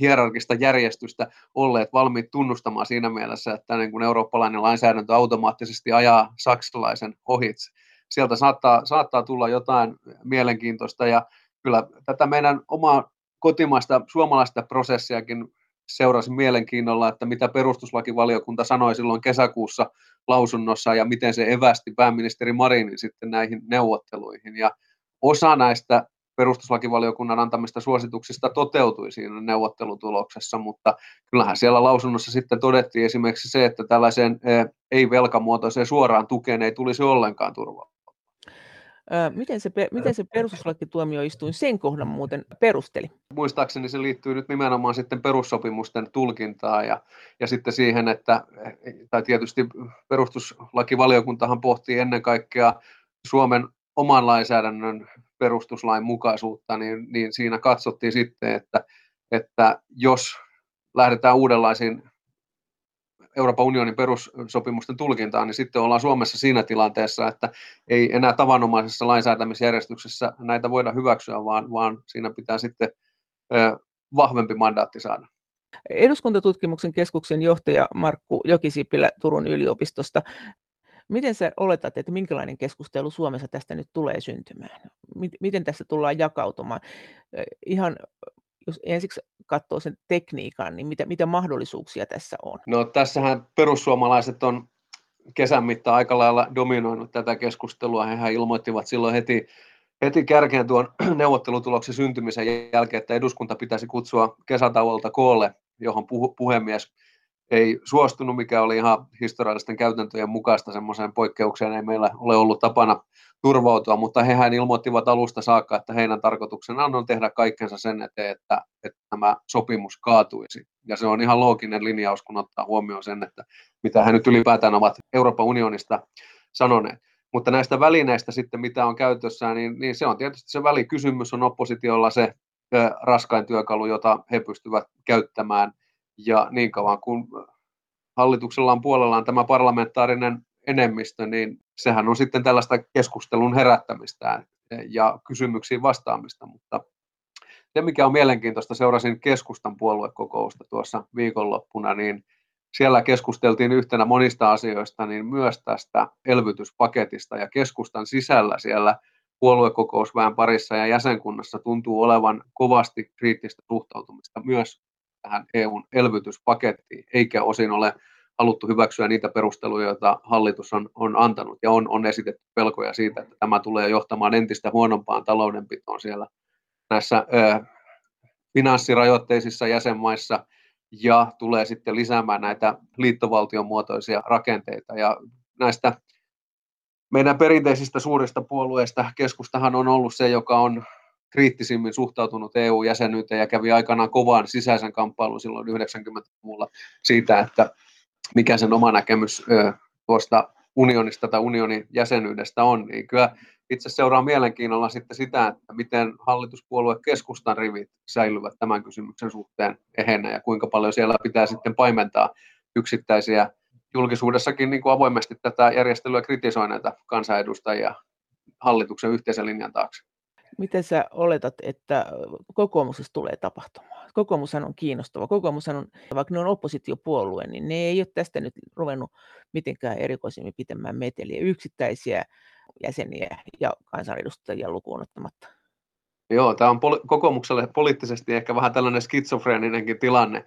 hierarkista järjestystä olleet valmiit tunnustamaan siinä mielessä, että niin kuin eurooppalainen lainsäädäntö automaattisesti ajaa saksalaisen ohitse. Sieltä saattaa, saattaa tulla jotain mielenkiintoista, ja kyllä tätä meidän omaa kotimaista suomalaista prosessiakin seurasin mielenkiinnolla, että mitä perustuslakivaliokunta sanoi silloin kesäkuussa lausunnossa ja miten se evästi pääministeri Marinin sitten näihin neuvotteluihin. Ja osa näistä perustuslakivaliokunnan antamista suosituksista toteutui siinä neuvottelutuloksessa, mutta kyllähän siellä lausunnossa sitten todettiin esimerkiksi se, että tällaiseen ei-velkamuotoiseen suoraan tukeen ei tulisi ollenkaan turvaa. Miten se, miten se perustuslakituomioistuin sen kohdan muuten perusteli? Muistaakseni se liittyy nyt nimenomaan sitten perussopimusten tulkintaan ja, ja sitten siihen, että tai tietysti perustuslakivaliokuntahan pohtii ennen kaikkea Suomen oman lainsäädännön perustuslain mukaisuutta, niin, niin siinä katsottiin sitten, että, että jos lähdetään uudenlaisiin Euroopan unionin perussopimusten tulkintaan, niin sitten ollaan Suomessa siinä tilanteessa, että ei enää tavanomaisessa lainsäätämisjärjestyksessä näitä voida hyväksyä, vaan, vaan siinä pitää sitten vahvempi mandaatti saada. Eduskuntatutkimuksen keskuksen johtaja Markku Jokisipilä Turun yliopistosta. Miten sä oletat, että minkälainen keskustelu Suomessa tästä nyt tulee syntymään? Miten tässä tullaan jakautumaan? Ihan jos ensiksi katsoo sen tekniikan, niin mitä, mitä mahdollisuuksia tässä on? No tässähän perussuomalaiset on kesän mittaan aika lailla dominoinut tätä keskustelua. Hehän ilmoittivat silloin heti, heti kärkeen tuon neuvottelutuloksen syntymisen jälkeen, että eduskunta pitäisi kutsua kesätauolta koolle, johon puh- puhemies ei suostunut, mikä oli ihan historiallisten käytäntöjen mukaista. Semmoiseen poikkeukseen ei meillä ole ollut tapana turvautua, mutta hehän ilmoittivat alusta saakka, että heidän tarkoituksenaan on tehdä kaikkensa sen eteen, että, että tämä sopimus kaatuisi. Ja se on ihan looginen linjaus, kun ottaa huomioon sen, että mitä he nyt ylipäätään ovat Euroopan unionista sanoneet. Mutta näistä välineistä sitten, mitä on käytössä, niin, niin se on tietysti se välikysymys on oppositiolla se ö, raskain työkalu, jota he pystyvät käyttämään. Ja niin kauan kuin hallituksella on puolellaan tämä parlamentaarinen enemmistö, niin sehän on sitten tällaista keskustelun herättämistä ja kysymyksiin vastaamista. Mutta se, mikä on mielenkiintoista, seurasin keskustan puoluekokousta tuossa viikonloppuna, niin siellä keskusteltiin yhtenä monista asioista, niin myös tästä elvytyspaketista ja keskustan sisällä siellä puoluekokousväen parissa ja jäsenkunnassa tuntuu olevan kovasti kriittistä suhtautumista myös tähän E U:n elvytyspakettiin, eikä osin ole haluttu hyväksyä niitä perusteluja, joita hallitus on, on antanut, ja on, on esitetty pelkoja siitä, että tämä tulee johtamaan entistä huonompaan taloudenpitoon siellä näissä ö, finanssirajoitteisissa jäsenmaissa, ja tulee sitten lisäämään näitä liittovaltiomuotoisia rakenteita. Ja näistä meidän perinteisistä suurista puolueista keskustahan on ollut se, joka on kriittisimmin suhtautunut E U-jäsenyyteen ja kävi aikanaan kovan sisäisen kamppailun silloin yhdeksänkymmentäluvulla siitä, että mikä sen oma näkemys ö, tuosta unionista tai unionin jäsenyydestä on, niin kyllä itse seuraa mielenkiinnolla sitten sitä, että miten hallituspuolue keskustan rivit säilyvät tämän kysymyksen suhteen ehennä ja kuinka paljon siellä pitää sitten paimentaa yksittäisiä julkisuudessakin niin kuin avoimesti tätä järjestelyä kritisoineita kansanedustajia hallituksen yhteisen linjan taakse. Miten sä oletat, että kokoomuksessa tulee tapahtumaan? Kokoomushan on kiinnostava. Kokoomushan on, vaikka ne on oppositiopuolue, niin ne ei ole tästä nyt ruvennut mitenkään erikoisemmin pitämään meteliä yksittäisiä jäseniä ja kansanedustajia lukuun ottamatta. Joo, tämä on poli- kokoomukselle poliittisesti ehkä vähän tällainen skitsofreeninenkin tilanne.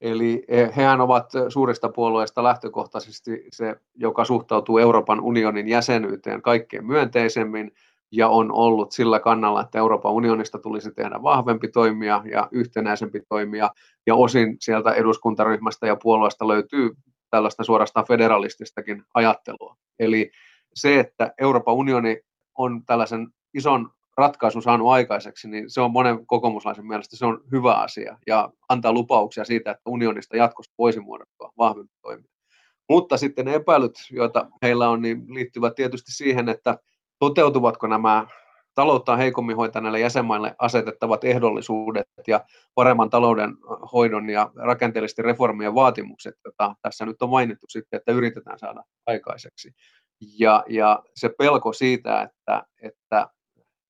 Eli hehän ovat suurista puolueista lähtökohtaisesti se, joka suhtautuu Euroopan unionin jäsenyyteen kaikkein myönteisemmin, ja on ollut sillä kannalla, että Euroopan unionista tulisi tehdä vahvempi toimija ja yhtenäisempi toimija, ja osin sieltä eduskuntaryhmästä ja puolueesta löytyy tällaista suorastaan federalististakin ajattelua. Eli se, että Euroopan unioni on tällaisen ison ratkaisun saanut aikaiseksi, niin se on monen kokoomuslaisen mielestä se on hyvä asia, ja antaa lupauksia siitä, että unionista jatkossa voisi muodostua vahvempi toimija. Mutta sitten ne epäilyt, joita heillä on, niin liittyvät tietysti siihen, että toteutuvatko nämä talouttaan heikommin hoitaneille jäsenmaille asetettavat ehdollisuudet ja paremman talouden hoidon ja rakenteellisten reformien vaatimukset, joita tässä nyt on mainittu sitten, että yritetään saada aikaiseksi. Ja, ja se pelko siitä, että, että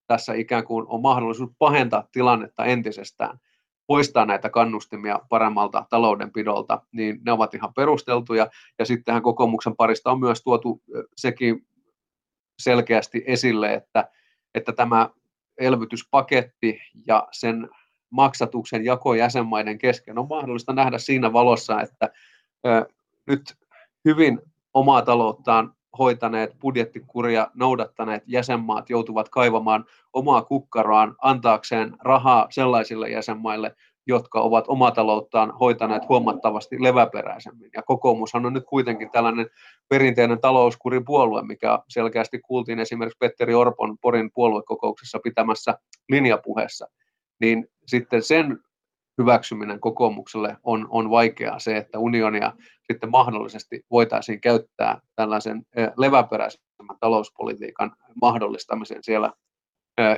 tässä ikään kuin on mahdollisuus pahentaa tilannetta entisestään, poistaa näitä kannustimia paremmalta taloudenpidolta, niin ne ovat ihan perusteltuja. Ja sittenhän kokoomuksen parista on myös tuotu sekin selkeästi esille, että, että tämä elvytyspaketti ja sen maksatuksen jako jäsenmaiden kesken on mahdollista nähdä siinä valossa, että nyt hyvin omaa talouttaan hoitaneet, budjettikuria noudattaneet jäsenmaat joutuvat kaivamaan omaa kukkaroaan antaakseen rahaa sellaisille jäsenmaille, jotka ovat omaa talouttaan hoitaneet huomattavasti leväperäisemmin. Ja kokoomushan on nyt kuitenkin tällainen perinteinen talouskuripuolue, mikä selkeästi kuultiin esimerkiksi Petteri Orpon Porin puoluekokouksessa pitämässä linjapuheessa. Niin sitten sen hyväksyminen kokoomukselle on, on vaikeaa, se, että unionia sitten mahdollisesti voitaisiin käyttää tällaisen leväperäisemmän talouspolitiikan mahdollistamiseen siellä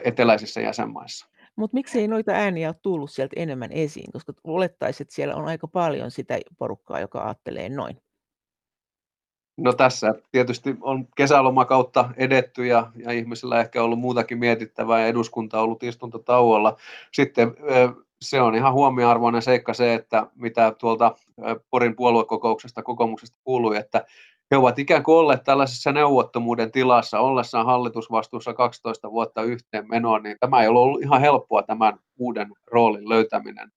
eteläisissä jäsenmaissa. Mutta miksi ei noita ääniä ole tullut sieltä enemmän esiin, koska olettaisiin, että siellä on aika paljon sitä porukkaa, joka ajattelee noin? No tässä tietysti on kesälomakautta edetty ja, ja ihmisillä ehkä ollut muutakin mietittävää ja eduskunta on ollut istuntotauolla. Sitten se on ihan huomioarvoinen seikka se, että mitä tuolta Porin puoluekokouksesta kokoomuksesta kuului, että he ovat ikään kuin olleet tällaisessa neuvottomuuden tilassa ollessaan hallitusvastuussa kaksitoista vuotta yhteen menoon, niin tämä ei ole ollut ihan helppoa tämän uuden roolin löytäminen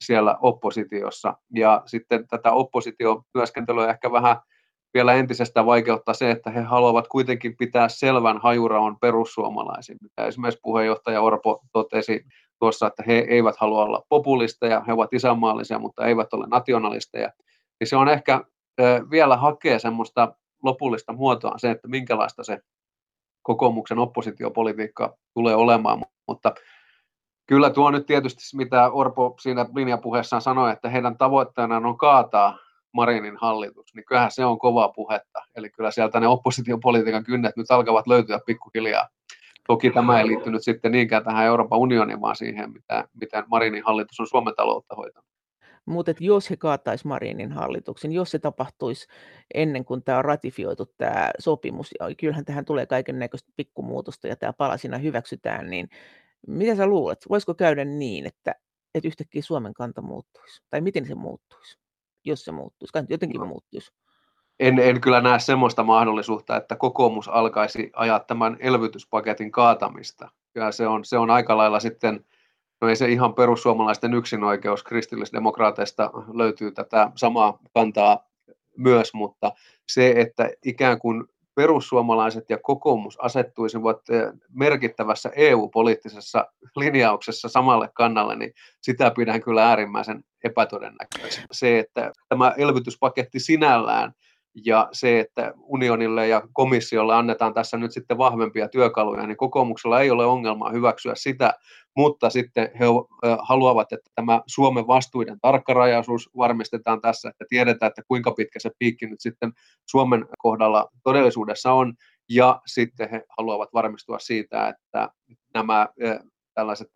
siellä oppositiossa. Ja sitten tätä oppositiotyöskentelyä ehkä vähän vielä entisestään vaikeuttaa se, että he haluavat kuitenkin pitää selvän hajuraon perussuomalaisiin, mitä esimerkiksi puheenjohtaja Orpo totesi tuossa, että he eivät halua olla populisteja, he ovat isänmaallisia, mutta eivät ole nationalisteja. Ja se on ehkä vielä hakee semmoista lopullista muotoa se, että minkälaista se kokoomuksen oppositiopolitiikka tulee olemaan, mutta kyllä tuo nyt tietysti, mitä Orpo siinä linjapuheessaan sanoi, että heidän tavoitteenaan on kaataa Marinin hallitus, niin kyllähän se on kovaa puhetta, eli kyllä sieltä ne oppositiopolitiikan kynnet nyt alkavat löytyä pikkuhiljaa. Toki tämä ei liittynyt sitten niinkään tähän Euroopan unioniin, vaan siihen, mitä, miten Marinin hallitus on Suomen taloutta hoitanut. Mutta jos he kaataisivat Marinin hallituksen, jos se tapahtuisi ennen kuin tämä on ratifioitu tämä sopimus, ja kyllähän tähän tulee kaiken näköistä pikkumuutosta ja tämä palasina hyväksytään, niin mitä sä luulet, voisiko käydä niin, että, että yhtäkkiä Suomen kanta muuttuisi? Tai miten se muuttuisi, jos se muuttuisi? Kanta jotenkin no. muuttuisi. En, en kyllä näe sellaista mahdollisuutta, että kokoomus alkaisi ajaa tämän elvytyspaketin kaatamista. Kyllä se on, se on aika lailla sitten... No ei se ihan perussuomalaisten yksinoikeus, kristillisdemokraateista löytyy tätä samaa kantaa myös, mutta se, että ikään kuin perussuomalaiset ja kokoomus asettuisivat merkittävässä E U-poliittisessa linjauksessa samalle kannalle, niin sitä pidän kyllä äärimmäisen epätodennäköisenä. Se, että tämä elvytyspaketti sinällään ja se, että unionille ja komissiolle annetaan tässä nyt sitten vahvempia työkaluja, niin kokoomuksella ei ole ongelmaa hyväksyä sitä, mutta sitten he haluavat, että tämä Suomen vastuiden tarkkarajaisuus varmistetaan tässä, että tiedetään, että kuinka pitkä se piikki nyt sitten Suomen kohdalla todellisuudessa on, ja sitten he haluavat varmistua siitä, että nämä tällaiset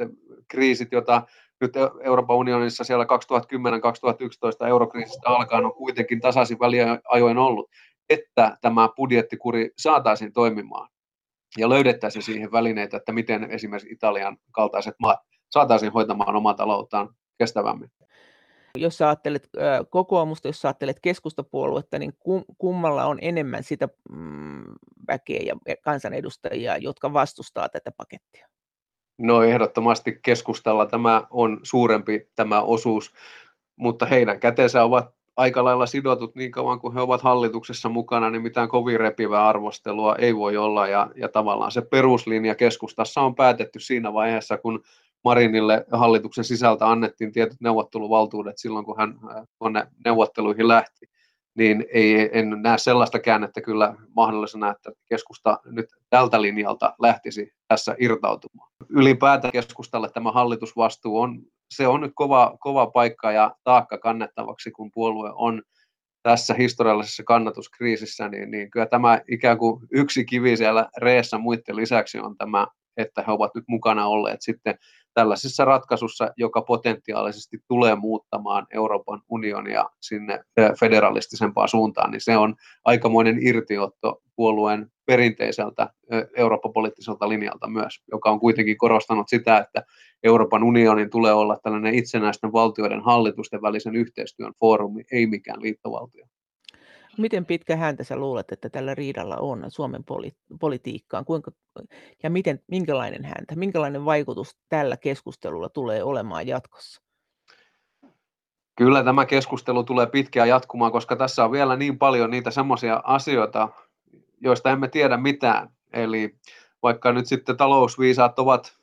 kriisit, joita nyt Euroopan unionissa siellä kaksituhattakymmenen kaksituhattayksitoista eurokriisistä alkaen on kuitenkin tasaisin väliajoin ollut, että tämä budjettikuri saataisiin toimimaan ja löydettäisiin siihen välineitä, että miten esimerkiksi Italian kaltaiset maat saataisiin hoitamaan omaa talouttaan kestävämmin. Jos sä ajattelet kokoomusta, jos sä ajattelet keskustapuoluetta, niin kummalla on enemmän sitä väkeä ja kansanedustajia, jotka vastustaa tätä pakettia? No ehdottomasti keskustalla tämä on suurempi tämä osuus, mutta heidän käteensä ovat aika lailla sidotut niin kauan kuin he ovat hallituksessa mukana, niin mitään kovin repivää arvostelua ei voi olla ja, ja tavallaan se peruslinja keskustassa on päätetty siinä vaiheessa, kun Marinille hallituksen sisältä annettiin tietyt neuvotteluvaltuudet silloin, kun hän tuonne neuvotteluihin lähti, niin ei, en näe sellaista käännettä kyllä mahdollisena, että keskusta nyt tältä linjalta lähtisi tässä irtautumaan. Ylipäätään keskustalle tämä hallitusvastuu on, se on nyt kova, kova paikka ja taakka kannettavaksi, kun puolue on tässä historiallisessa kannatuskriisissä, niin, niin kyllä tämä ikään kuin yksi kivi siellä reessä muiden lisäksi on tämä, että he ovat nyt mukana olleet sitten tällaisessa ratkaisussa, joka potentiaalisesti tulee muuttamaan Euroopan unionia sinne federalistisempaan suuntaan, niin se on aikamoinen irtiotto puolueen perinteiseltä eurooppapoliittiselta linjalta myös, joka on kuitenkin korostanut sitä, että Euroopan unionin tulee olla tällainen itsenäisten valtioiden hallitusten välisen yhteistyön foorumi, ei mikään liittovaltio. miten pitkä häntä sä luulet, että tällä riidalla on Suomen poli- politiikkaan? Kuinka, ja miten, minkälainen häntä, minkälainen vaikutus tällä keskustelulla tulee olemaan jatkossa? Kyllä tämä keskustelu tulee pitkään jatkumaan, koska tässä on vielä niin paljon niitä semmoisia asioita, joista emme tiedä mitään. Eli vaikka nyt sitten talousviisaat ovat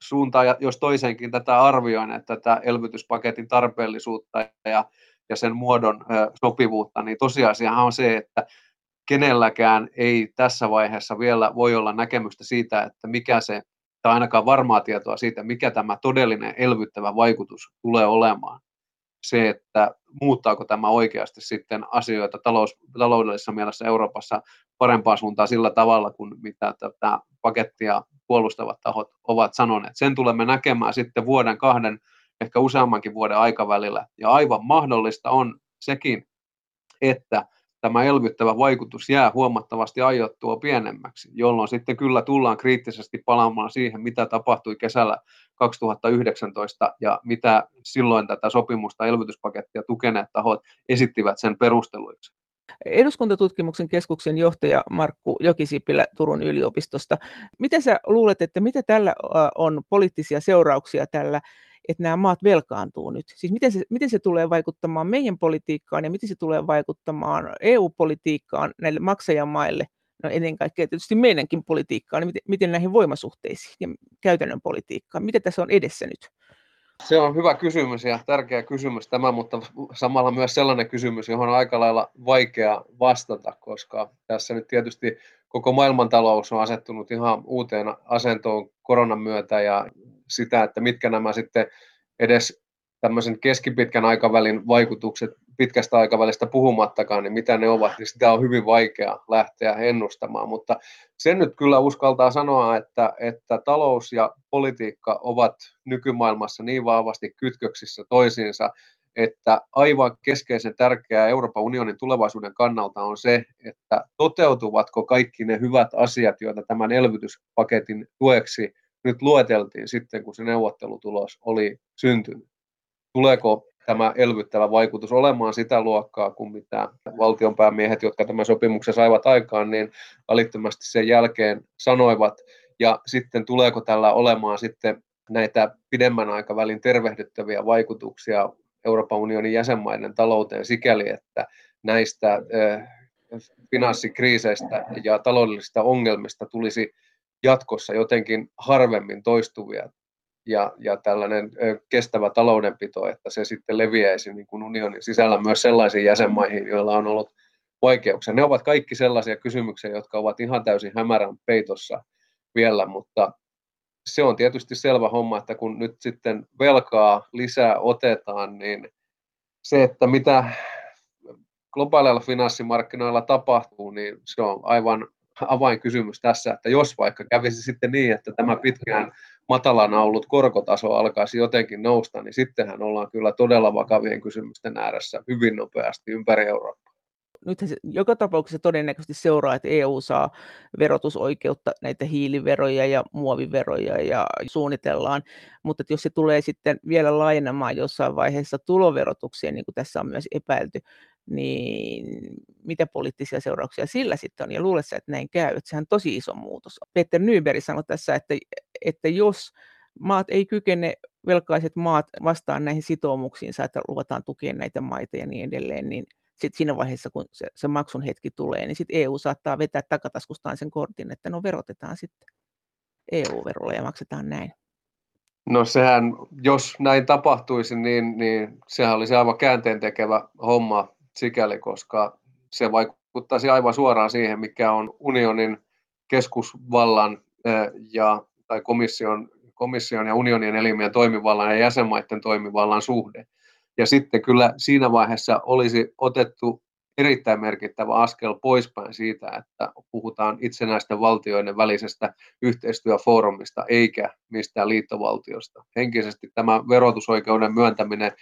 suuntaan, jos toiseenkin tätä arvioineet, tätä elvytyspaketin tarpeellisuutta ja, ja sen muodon sopivuutta, niin tosiasiahan on se, että kenelläkään ei tässä vaiheessa vielä voi olla näkemystä siitä, että mikä se, tai ainakaan varmaa tietoa siitä, mikä tämä todellinen elvyttävä vaikutus tulee olemaan. Se, että muuttaako tämä oikeasti sitten asioita talous, taloudellisessa mielessä Euroopassa parempaan suuntaan sillä tavalla, kuin mitä tätä pakettia puolustavat tahot ovat sanoneet. Sen tulemme näkemään sitten vuoden, kahden, ehkä useammankin vuoden aikavälillä. Ja aivan mahdollista on sekin, että tämä elvyttävä vaikutus jää huomattavasti aiottua pienemmäksi, jolloin sitten kyllä tullaan kriittisesti palaamaan siihen, mitä tapahtui kesällä kaksituhattayhdeksäntoista ja mitä silloin tätä sopimusta elvytyspakettia tukeneet tahot esittivät sen perusteluiksi. Eduskuntatutkimuksen keskuksen johtaja Markku Jokisipilä Turun yliopistosta. Miten sä luulet, että mitä tällä on poliittisia seurauksia tällä, että nämä maat velkaantuu nyt? Siis miten se, miten se tulee vaikuttamaan meidän politiikkaan ja miten se tulee vaikuttamaan E U-politiikkaan näille maksajamaille, no ennen kaikkea tietysti meidänkin politiikkaan, niin miten, miten näihin voimasuhteisiin ja käytännön politiikkaan? Mitä tässä on edessä nyt? Se on hyvä kysymys ja tärkeä kysymys tämä, mutta samalla myös sellainen kysymys, johon on aika lailla vaikea vastata, koska tässä nyt tietysti koko maailmantalous on asettunut ihan uuteen asentoon koronan myötä ja sitä, että mitkä nämä sitten edes tämmöisen keskipitkän aikavälin vaikutukset pitkästä aikavälistä puhumattakaan, niin mitä ne ovat, niin sitä on hyvin vaikea lähteä ennustamaan, mutta sen nyt kyllä uskaltaa sanoa, että, että talous ja politiikka ovat nykymaailmassa niin vahvasti kytköksissä toisiinsa, että aivan keskeisen tärkeää Euroopan unionin tulevaisuuden kannalta on se, että toteutuvatko kaikki ne hyvät asiat, joita tämän elvytyspaketin tueksi nyt lueteltiin sitten, kun se neuvottelutulos oli syntynyt. Tuleeko tämä elvyttävä vaikutus olemaan sitä luokkaa, kuin mitä valtionpäämiehet, jotka tämän sopimuksen saivat aikaan, niin välittömästi sen jälkeen sanoivat, ja sitten tuleeko tällä olemaan sitten näitä pidemmän aikavälin tervehdyttäviä vaikutuksia Euroopan unionin jäsenmaiden talouteen sikäli, että näistä finanssikriiseistä ja taloudellisista ongelmista tulisi jatkossa jotenkin harvemmin toistuvia ja, ja tällainen kestävä taloudenpito, että se sitten leviäisi niin kuin unionin sisällä myös sellaisiin jäsenmaihin, joilla on ollut vaikeuksia. Ne ovat kaikki sellaisia kysymyksiä, jotka ovat ihan täysin hämärän peitossa vielä, mutta se on tietysti selvä homma, että kun nyt sitten velkaa lisää otetaan, niin se, että mitä globaaleilla finanssimarkkinoilla tapahtuu, niin se on aivan avainkysymys tässä, että jos vaikka kävisi sitten niin, että tämä pitkään matalana ollut korkotaso alkaisi jotenkin nousta, niin sittenhän ollaan kyllä todella vakavien kysymysten ääressä hyvin nopeasti ympäri Eurooppaa. Nythän se joka tapauksessa todennäköisesti seuraa, että E U saa verotusoikeutta, näitä hiiliveroja ja muoviveroja ja suunnitellaan, mutta jos se tulee sitten vielä laajenemaan jossain vaiheessa tuloverotukseen, niin kuin tässä on myös epäilty, niin mitä poliittisia seurauksia sillä sitten on, ja luuletko, että näin käy, että sehän on tosi iso muutos. Peter Nyberg sanoi tässä, että, että jos maat ei kykene, velkaiset maat vastaan näihin sitoumuksiinsa, että luvataan tukea näitä maita ja niin edelleen, niin sitten siinä vaiheessa, kun se, se maksun hetki tulee, niin sitten E U saattaa vetää takataskustaan sen kortin, että no verotetaan sitten E U-verolla ja maksetaan näin. No sehän, jos näin tapahtuisi, niin, niin sehän olisi aivan käänteentekevä homma sikäli, koska se vaikuttaisi aivan suoraan siihen, mikä on unionin keskusvallan ja, tai komission, komission ja unionin elimien toimivallan ja jäsenmaiden toimivallan suhde. Ja sitten kyllä siinä vaiheessa olisi otettu erittäin merkittävä askel poispäin siitä, että puhutaan itsenäisten valtioiden välisestä yhteistyöfoorumista eikä mistään liittovaltiosta. Henkisesti tämä verotusoikeuden myöntäminen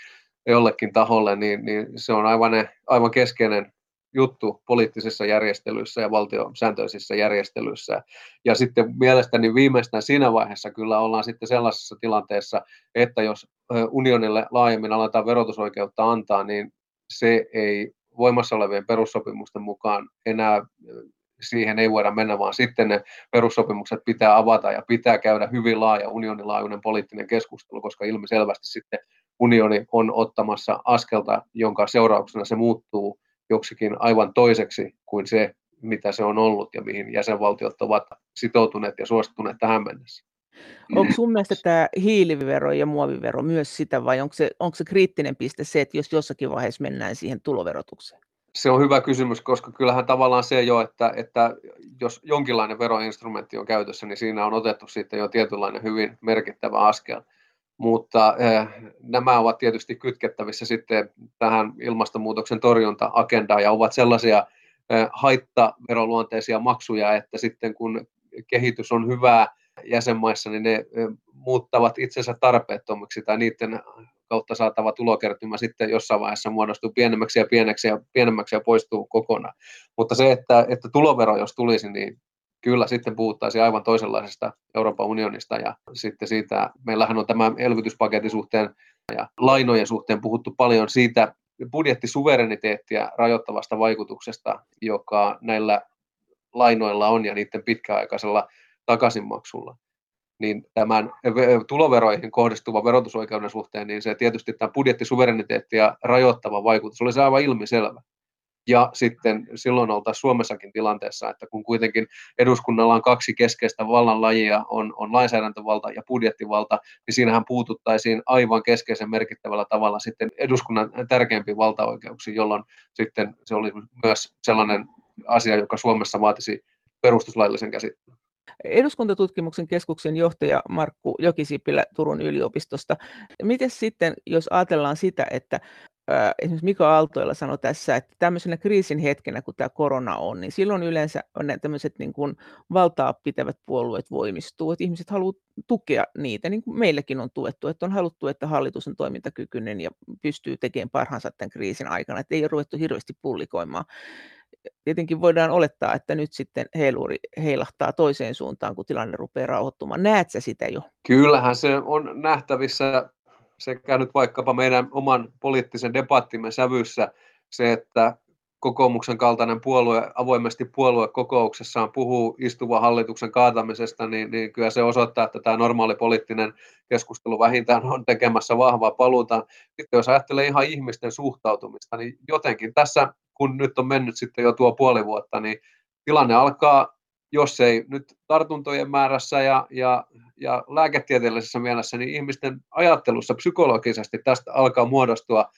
jollekin taholle, niin, niin se on aivan, aivan keskeinen juttu poliittisissa järjestelyissä ja valtiosääntöisissä järjestelyissä. Ja sitten mielestäni viimeistään siinä vaiheessa kyllä ollaan sitten sellaisessa tilanteessa, että jos unionille laajemmin aletaan verotusoikeutta antaa, niin se ei voimassa olevien perussopimusten mukaan enää siihen ei voida mennä, vaan sitten ne perussopimukset pitää avata ja pitää käydä hyvin laaja unioninlaajuinen poliittinen keskustelu, koska ilmiselvästi sitten unioni on ottamassa askelta, jonka seurauksena se muuttuu joksikin aivan toiseksi kuin se, mitä se on ollut ja mihin jäsenvaltiot ovat sitoutuneet ja suostuneet tähän mennessä. Onko sun mielestä tämä hiilivero ja muovivero myös sitä, vai onko se, onko se kriittinen piste se, että jos jossakin vaiheessa mennään siihen tuloverotukseen? Se on hyvä kysymys, koska kyllähän tavallaan se jo, että, että jos jonkinlainen veroinstrumentti on käytössä, niin siinä on otettu sitten jo tietynlainen hyvin merkittävä askel. Mutta eh, nämä ovat tietysti kytkettävissä sitten tähän ilmastonmuutoksen torjunta-agendaan ja ovat sellaisia eh, haittaveroluonteisia maksuja, että sitten kun kehitys on hyvää jäsenmaissa, niin ne eh, muuttavat itsensä tarpeettomiksi tai niiden kautta saatava tulokertymä sitten jossain vaiheessa muodostuu pienemmäksi ja pieneksi ja pienemmäksi ja poistuu kokonaan. Mutta se, että, että tulovero jos tulisi, niin kyllä sitten puhuttaisiin aivan toisenlaisesta Euroopan unionista ja sitten siitä, meillähän on tämä elvytyspaketin suhteen ja lainojen suhteen puhuttu paljon siitä budjettisuvereniteettia rajoittavasta vaikutuksesta, joka näillä lainoilla on ja niiden pitkäaikaisella takaisinmaksulla. Niin tämän tuloveroihin kohdistuvan verotusoikeuden suhteen, niin se tietysti tämä budjettisuvereniteettia rajoittava vaikutus oli aivan ilmiselvä. Ja sitten silloin oltaisiin Suomessakin tilanteessa, että kun kuitenkin eduskunnalla on kaksi keskeistä vallanlajia, on, on lainsäädäntövalta ja budjettivalta, niin siinähän puututtaisiin aivan keskeisen merkittävällä tavalla sitten eduskunnan tärkeimpiin valtaoikeuksiin, jolloin sitten se oli myös sellainen asia, joka Suomessa vaatisi perustuslaillisen käsittelyn. Eduskuntatutkimuksen keskuksen johtaja Markku Jokisipilä Turun yliopistosta. Miten sitten, jos ajatellaan sitä, että äh, esimerkiksi Mika Aaltola sanoi tässä, että tämmöisenä kriisin hetkenä, kun tämä korona on, niin silloin yleensä tämmöiset niin kuin valtaa pitävät puolueet voimistuu, että ihmiset haluavat tukea niitä, niin kuin meilläkin on tuettu, että on haluttu, että hallitus on toimintakykyinen ja pystyy tekemään parhaansa tämän kriisin aikana, että ei ole ruvettu hirveästi pullikoimaan. Tietenkin voidaan olettaa, että nyt sitten heiluri heilahtaa toiseen suuntaan, kun tilanne rupeaa rauhoittumaan. Näet sä sitä jo? Kyllähän se on nähtävissä sekä nyt vaikkapa meidän oman poliittisen debattimme sävyssä se, että kokoomuksen kaltainen puolue avoimesti puoluekokouksessaan puhuu istuvan hallituksen kaatamisesta, niin, niin kyllä se osoittaa, että tämä normaali poliittinen keskustelu vähintään on tekemässä vahvaa paluuta. Sitten jos ajattelee ihan ihmisten suhtautumista, niin jotenkin tässä, kun nyt on mennyt sitten jo tuo puoli vuotta, niin tilanne alkaa, jos ei nyt tartuntojen määrässä ja, ja, ja lääketieteellisessä mielessä, niin ihmisten ajattelussa psykologisesti tästä alkaa muodostua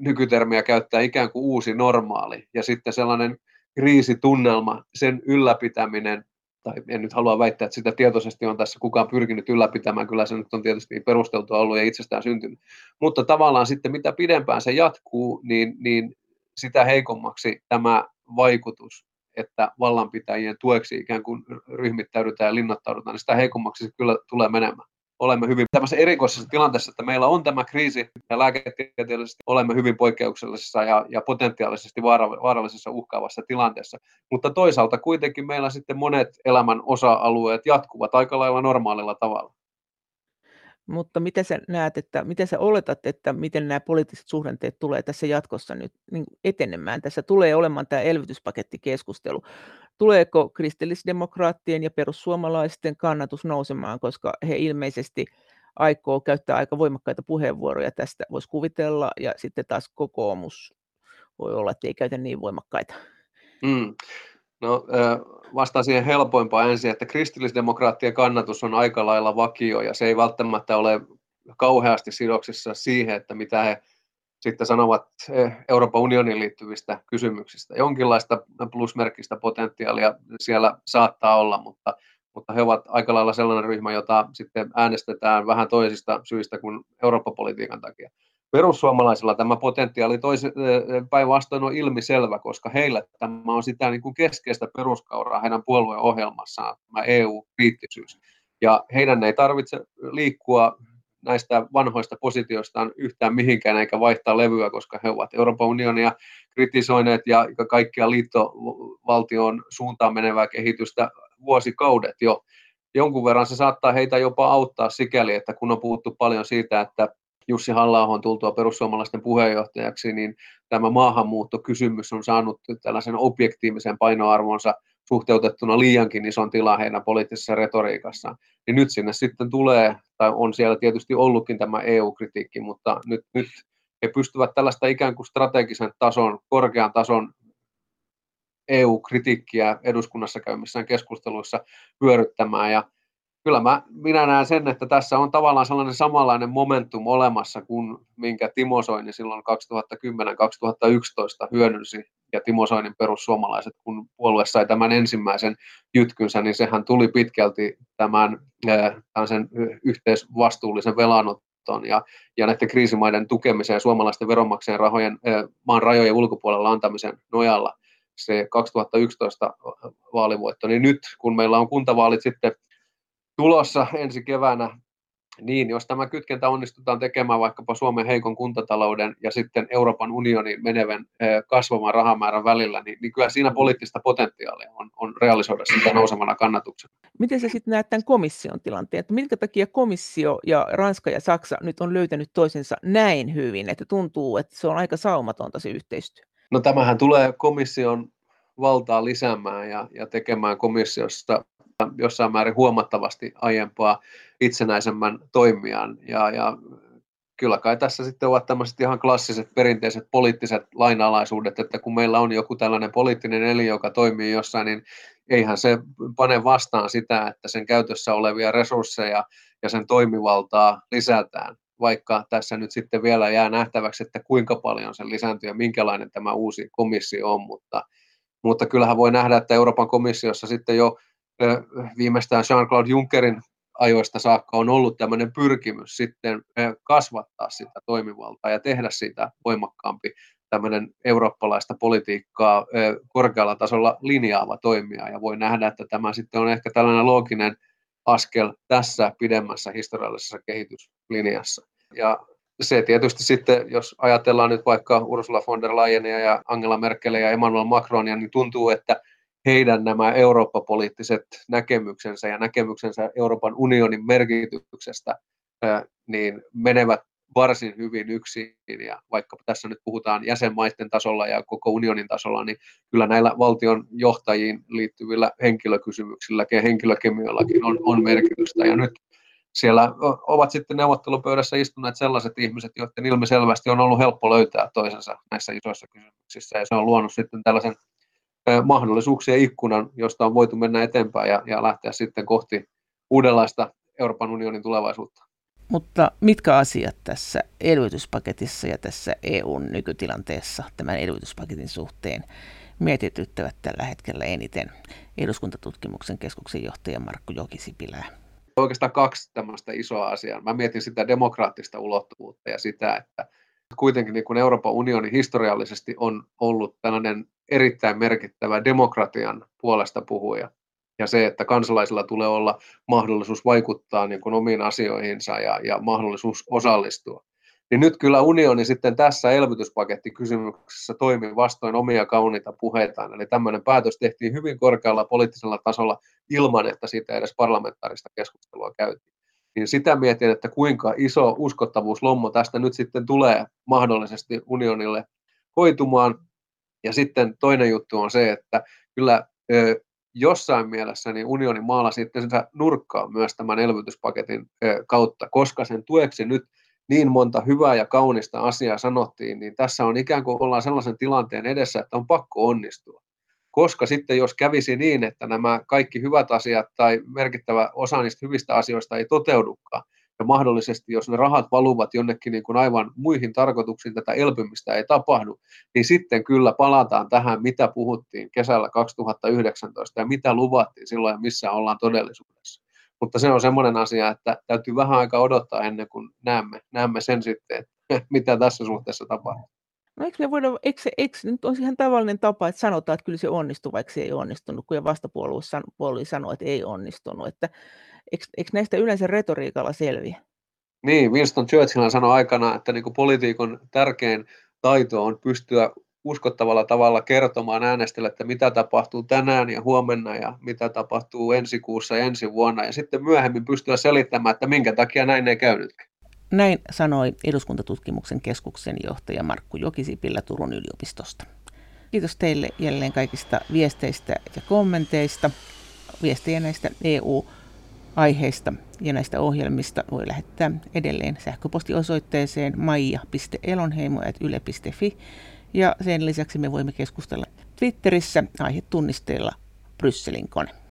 nykytermiä käyttää ikään kuin uusi normaali ja sitten sellainen kriisitunnelma, sen ylläpitäminen, tai en nyt halua väittää, että sitä tietoisesti on tässä kukaan pyrkinyt ylläpitämään, kyllä se nyt on tietysti perusteltua ollut ja itsestään syntynyt, mutta tavallaan sitten mitä pidempään se jatkuu, niin, niin sitä heikommaksi tämä vaikutus, että vallanpitäjien tueksi ikään kuin ryhmittäydytään ja linnoittaudutaan, niin sitä heikommaksi se kyllä tulee menemään. Olemme hyvin tämmöisessä erikoisessa tilanteessa, että meillä on tämä kriisi ja lääketieteellisesti olemme hyvin poikkeuksellisessa ja, ja potentiaalisesti vaara, vaarallisessa uhkaavassa tilanteessa. Mutta toisaalta kuitenkin meillä sitten monet elämän osa-alueet jatkuvat aika lailla normaalilla tavalla. Mutta mitä sä näet, että mitä sä oletat, että miten nämä poliittiset suhdanteet tulee tässä jatkossa nyt etenemään? Tässä tulee olemaan tämä elvytyspakettikeskustelu. Tuleeko kristillisdemokraattien ja perussuomalaisten kannatus nousemaan, koska he ilmeisesti aikoo käyttää aika voimakkaita puheenvuoroja tästä, voisi kuvitella, ja sitten taas kokoomus voi olla, että ei käytä niin voimakkaita. Mm. No, vastaan siihen helpoimpaan ensin, että kristillisdemokraattien kannatus on aika lailla vakio, ja se ei välttämättä ole kauheasti sidoksissa siihen, että mitä he sitten sanovat Euroopan unioniin liittyvistä kysymyksistä. Jonkinlaista plusmerkkistä potentiaalia siellä saattaa olla, mutta, mutta he ovat aika lailla sellainen ryhmä, jota sitten äänestetään vähän toisista syistä kuin Eurooppa-politiikan takia. Perussuomalaisilla tämä potentiaali päinvastoin on ilmiselvä, koska heillä tämä on sitä niin kuin keskeistä peruskauraa heidän puolueohjelmassaan, tämä E U-kriittisyys. Ja heidän ei tarvitse liikkua näistä vanhoista positioistaan yhtään mihinkään eikä vaihtaa levyä, koska he ovat Euroopan unionia kritisoineet ja kaikkia liittovaltion suuntaan menevää kehitystä vuosikaudet jo. Jonkun verran se saattaa heitä jopa auttaa sikäli, että kun on puhuttu paljon siitä, että Jussi Halla-ahon tultua perussuomalaisten puheenjohtajaksi, niin tämä maahanmuuttokysymys on saanut tällaisen objektiivisen painoarvonsa suhteutettuna liiankin ison tilan heidän poliittisessa retoriikassaan. Ja nyt sinne sitten tulee, tai on siellä tietysti ollutkin tämä E U-kritiikki, mutta nyt, nyt he pystyvät tällaista ikään kuin strategisen tason, korkean tason E U-kritiikkiä eduskunnassa käymissään keskusteluissa vyöryttämään. Ja kyllä mä, minä näen sen, että tässä on tavallaan sellainen samanlainen momentum olemassa kuin minkä Timo Soini silloin kaksituhattakymmenen kaksituhattayksitoista hyödynsi, ja Timo Soinin perussuomalaiset, kun puolue sai tämän ensimmäisen jytkynsä, niin sehän tuli pitkälti tämän, tämän sen yhteisvastuullisen velanoton ja, ja näiden kriisimaiden tukemiseen suomalaisten veronmaksajien rahojen maan rajojen ulkopuolella antamisen nojalla se kaksituhattayksitoista vaalivoitto. Niin nyt, kun meillä on kuntavaalit sitten tulossa ensi keväänä, niin jos tämä kytkentä onnistutaan tekemään vaikkapa Suomen heikon kuntatalouden ja sitten Euroopan unionin menevän kasvavan rahamäärän välillä, niin, niin kyllä siinä poliittista potentiaalia on, on realisoida sitä nousemana kannatuksena. Miten sä sitten näet tämän komission tilanteen? Että minkä takia komissio ja Ranska ja Saksa nyt on löytänyt toisensa näin hyvin, että tuntuu, että se on aika saumatonta se yhteistyö? No tämähän tulee komission valtaa lisäämään ja, ja tekemään komissiosta jossain määrin huomattavasti aiempaa itsenäisemmän toimijan. Ja, ja kyllä kai tässä sitten ovat tämmöiset ihan klassiset perinteiset poliittiset lainalaisuudet, että kun meillä on joku tällainen poliittinen eli, joka toimii jossain, niin eihän se pane vastaan sitä, että sen käytössä olevia resursseja ja sen toimivaltaa lisätään, vaikka tässä nyt sitten vielä jää nähtäväksi, että kuinka paljon sen lisääntyy ja minkälainen tämä uusi komissio on. Mutta, mutta kyllähän voi nähdä, että Euroopan komissiossa sitten jo viimeistään Jean-Claude Junckerin ajoista saakka on ollut tämmöinen pyrkimys sitten kasvattaa sitä toimivaltaa ja tehdä siitä voimakkaampi tämmöinen eurooppalaista politiikkaa korkealla tasolla linjaava toimija. Ja voi nähdä, että tämä sitten on ehkä tällainen looginen askel tässä pidemmässä historiallisessa kehityslinjassa. Ja se tietysti sitten, jos ajatellaan nyt vaikka Ursula von der Leyenia ja Angela Merkelia ja Emmanuel Macronia, niin tuntuu, että heidän nämä eurooppapoliittiset näkemyksensä ja näkemyksensä Euroopan unionin merkityksestä niin menevät varsin hyvin yksin, ja vaikka tässä nyt puhutaan jäsenmaiden tasolla ja koko unionin tasolla, niin kyllä näillä valtion johtajiin liittyvillä henkilökysymyksillä ja henkilökemioillakin on, on merkitystä, ja nyt siellä ovat sitten neuvottelupöydässä istuneet sellaiset ihmiset, joiden ilmiselvästi on ollut helppo löytää toisensa näissä isoissa kysymyksissä, ja se on luonut sitten tällaisen mahdollisuuksien ikkunan, josta on voitu mennä eteenpäin ja, ja lähteä sitten kohti uudenlaista Euroopan unionin tulevaisuutta. Mutta mitkä asiat tässä elvytyspaketissa ja tässä E U:n nykytilanteessa tämän elvytyspaketin suhteen mietityttävät tällä hetkellä eniten Eduskuntatutkimuksen keskuksen johtaja Markku Jokisipilä? Oikeastaan kaksi tämmöistä isoa asiaa. Mä mietin sitä demokraattista ulottuvuutta ja sitä, että kuitenkin niin kuin Euroopan unioni historiallisesti on ollut tällainen erittäin merkittävä demokratian puolesta puhuja. Ja se, että kansalaisilla tulee olla mahdollisuus vaikuttaa niin kuin omiin asioihinsa ja, ja mahdollisuus osallistua. Niin nyt kyllä unioni sitten tässä elvytyspakettikysymyksessä toimii vastoin omia kauniita puheitaan. Eli tämmöinen päätös tehtiin hyvin korkealla poliittisella tasolla ilman, että siitä edes parlamentaarista keskustelua käytiin. Niin sitä mietin, että kuinka iso uskottavuuslommo tästä nyt sitten tulee mahdollisesti unionille hoitumaan. Ja sitten toinen juttu on se, että kyllä ö, jossain mielessä niin unioni maalasi sitten sitä nurkkaa myös tämän elvytyspaketin ö, kautta, koska sen tueksi nyt niin monta hyvää ja kaunista asiaa sanottiin, niin tässä on ikään kuin ollaan sellaisen tilanteen edessä, että on pakko onnistua. Koska sitten jos kävisi niin, että nämä kaikki hyvät asiat tai merkittävä osa niistä hyvistä asioista ei toteudukaan, ja mahdollisesti jos ne rahat valuvat jonnekin niin kuin aivan muihin tarkoituksiin, tätä elpymistä ei tapahdu, niin sitten kyllä palataan tähän, mitä puhuttiin kesällä kaksituhattayhdeksäntoista ja mitä luvattiin silloin ja missä ollaan todellisuudessa. Mutta se on semmoinen asia, että täytyy vähän aikaa odottaa ennen kuin näemme, näemme sen sitten, että mitä tässä suhteessa tapahtuu. No eikö me voida, eikö, eikö, nyt on ihan tavallinen tapa, että sanotaan, että kyllä se onnistuu, vaikka se ei onnistunut, kun vastapuolue sanoo, että ei onnistunut. Että, eikö, eikö näistä yleensä retoriikalla selviä? Niin, Winston Churchill sanoi aikana, että niin kuin politiikon tärkein taito on pystyä uskottavalla tavalla kertomaan äänestäjille, että mitä tapahtuu tänään ja huomenna ja mitä tapahtuu ensi kuussa ja ensi vuonna, ja sitten myöhemmin pystyä selittämään, että minkä takia näin ei käynytkään. Näin sanoi Eduskuntatutkimuksen keskuksen johtaja Markku Jokisipilä Turun yliopistosta. Kiitos teille jälleen kaikista viesteistä ja kommenteista. Viestejä näistä E U-aiheista ja näistä ohjelmista voi lähettää edelleen sähköpostiosoitteeseen maija piste elonheimo ät yle piste fi. Ja sen lisäksi me voimme keskustella Twitterissä aihetunnisteella Brysselin kone.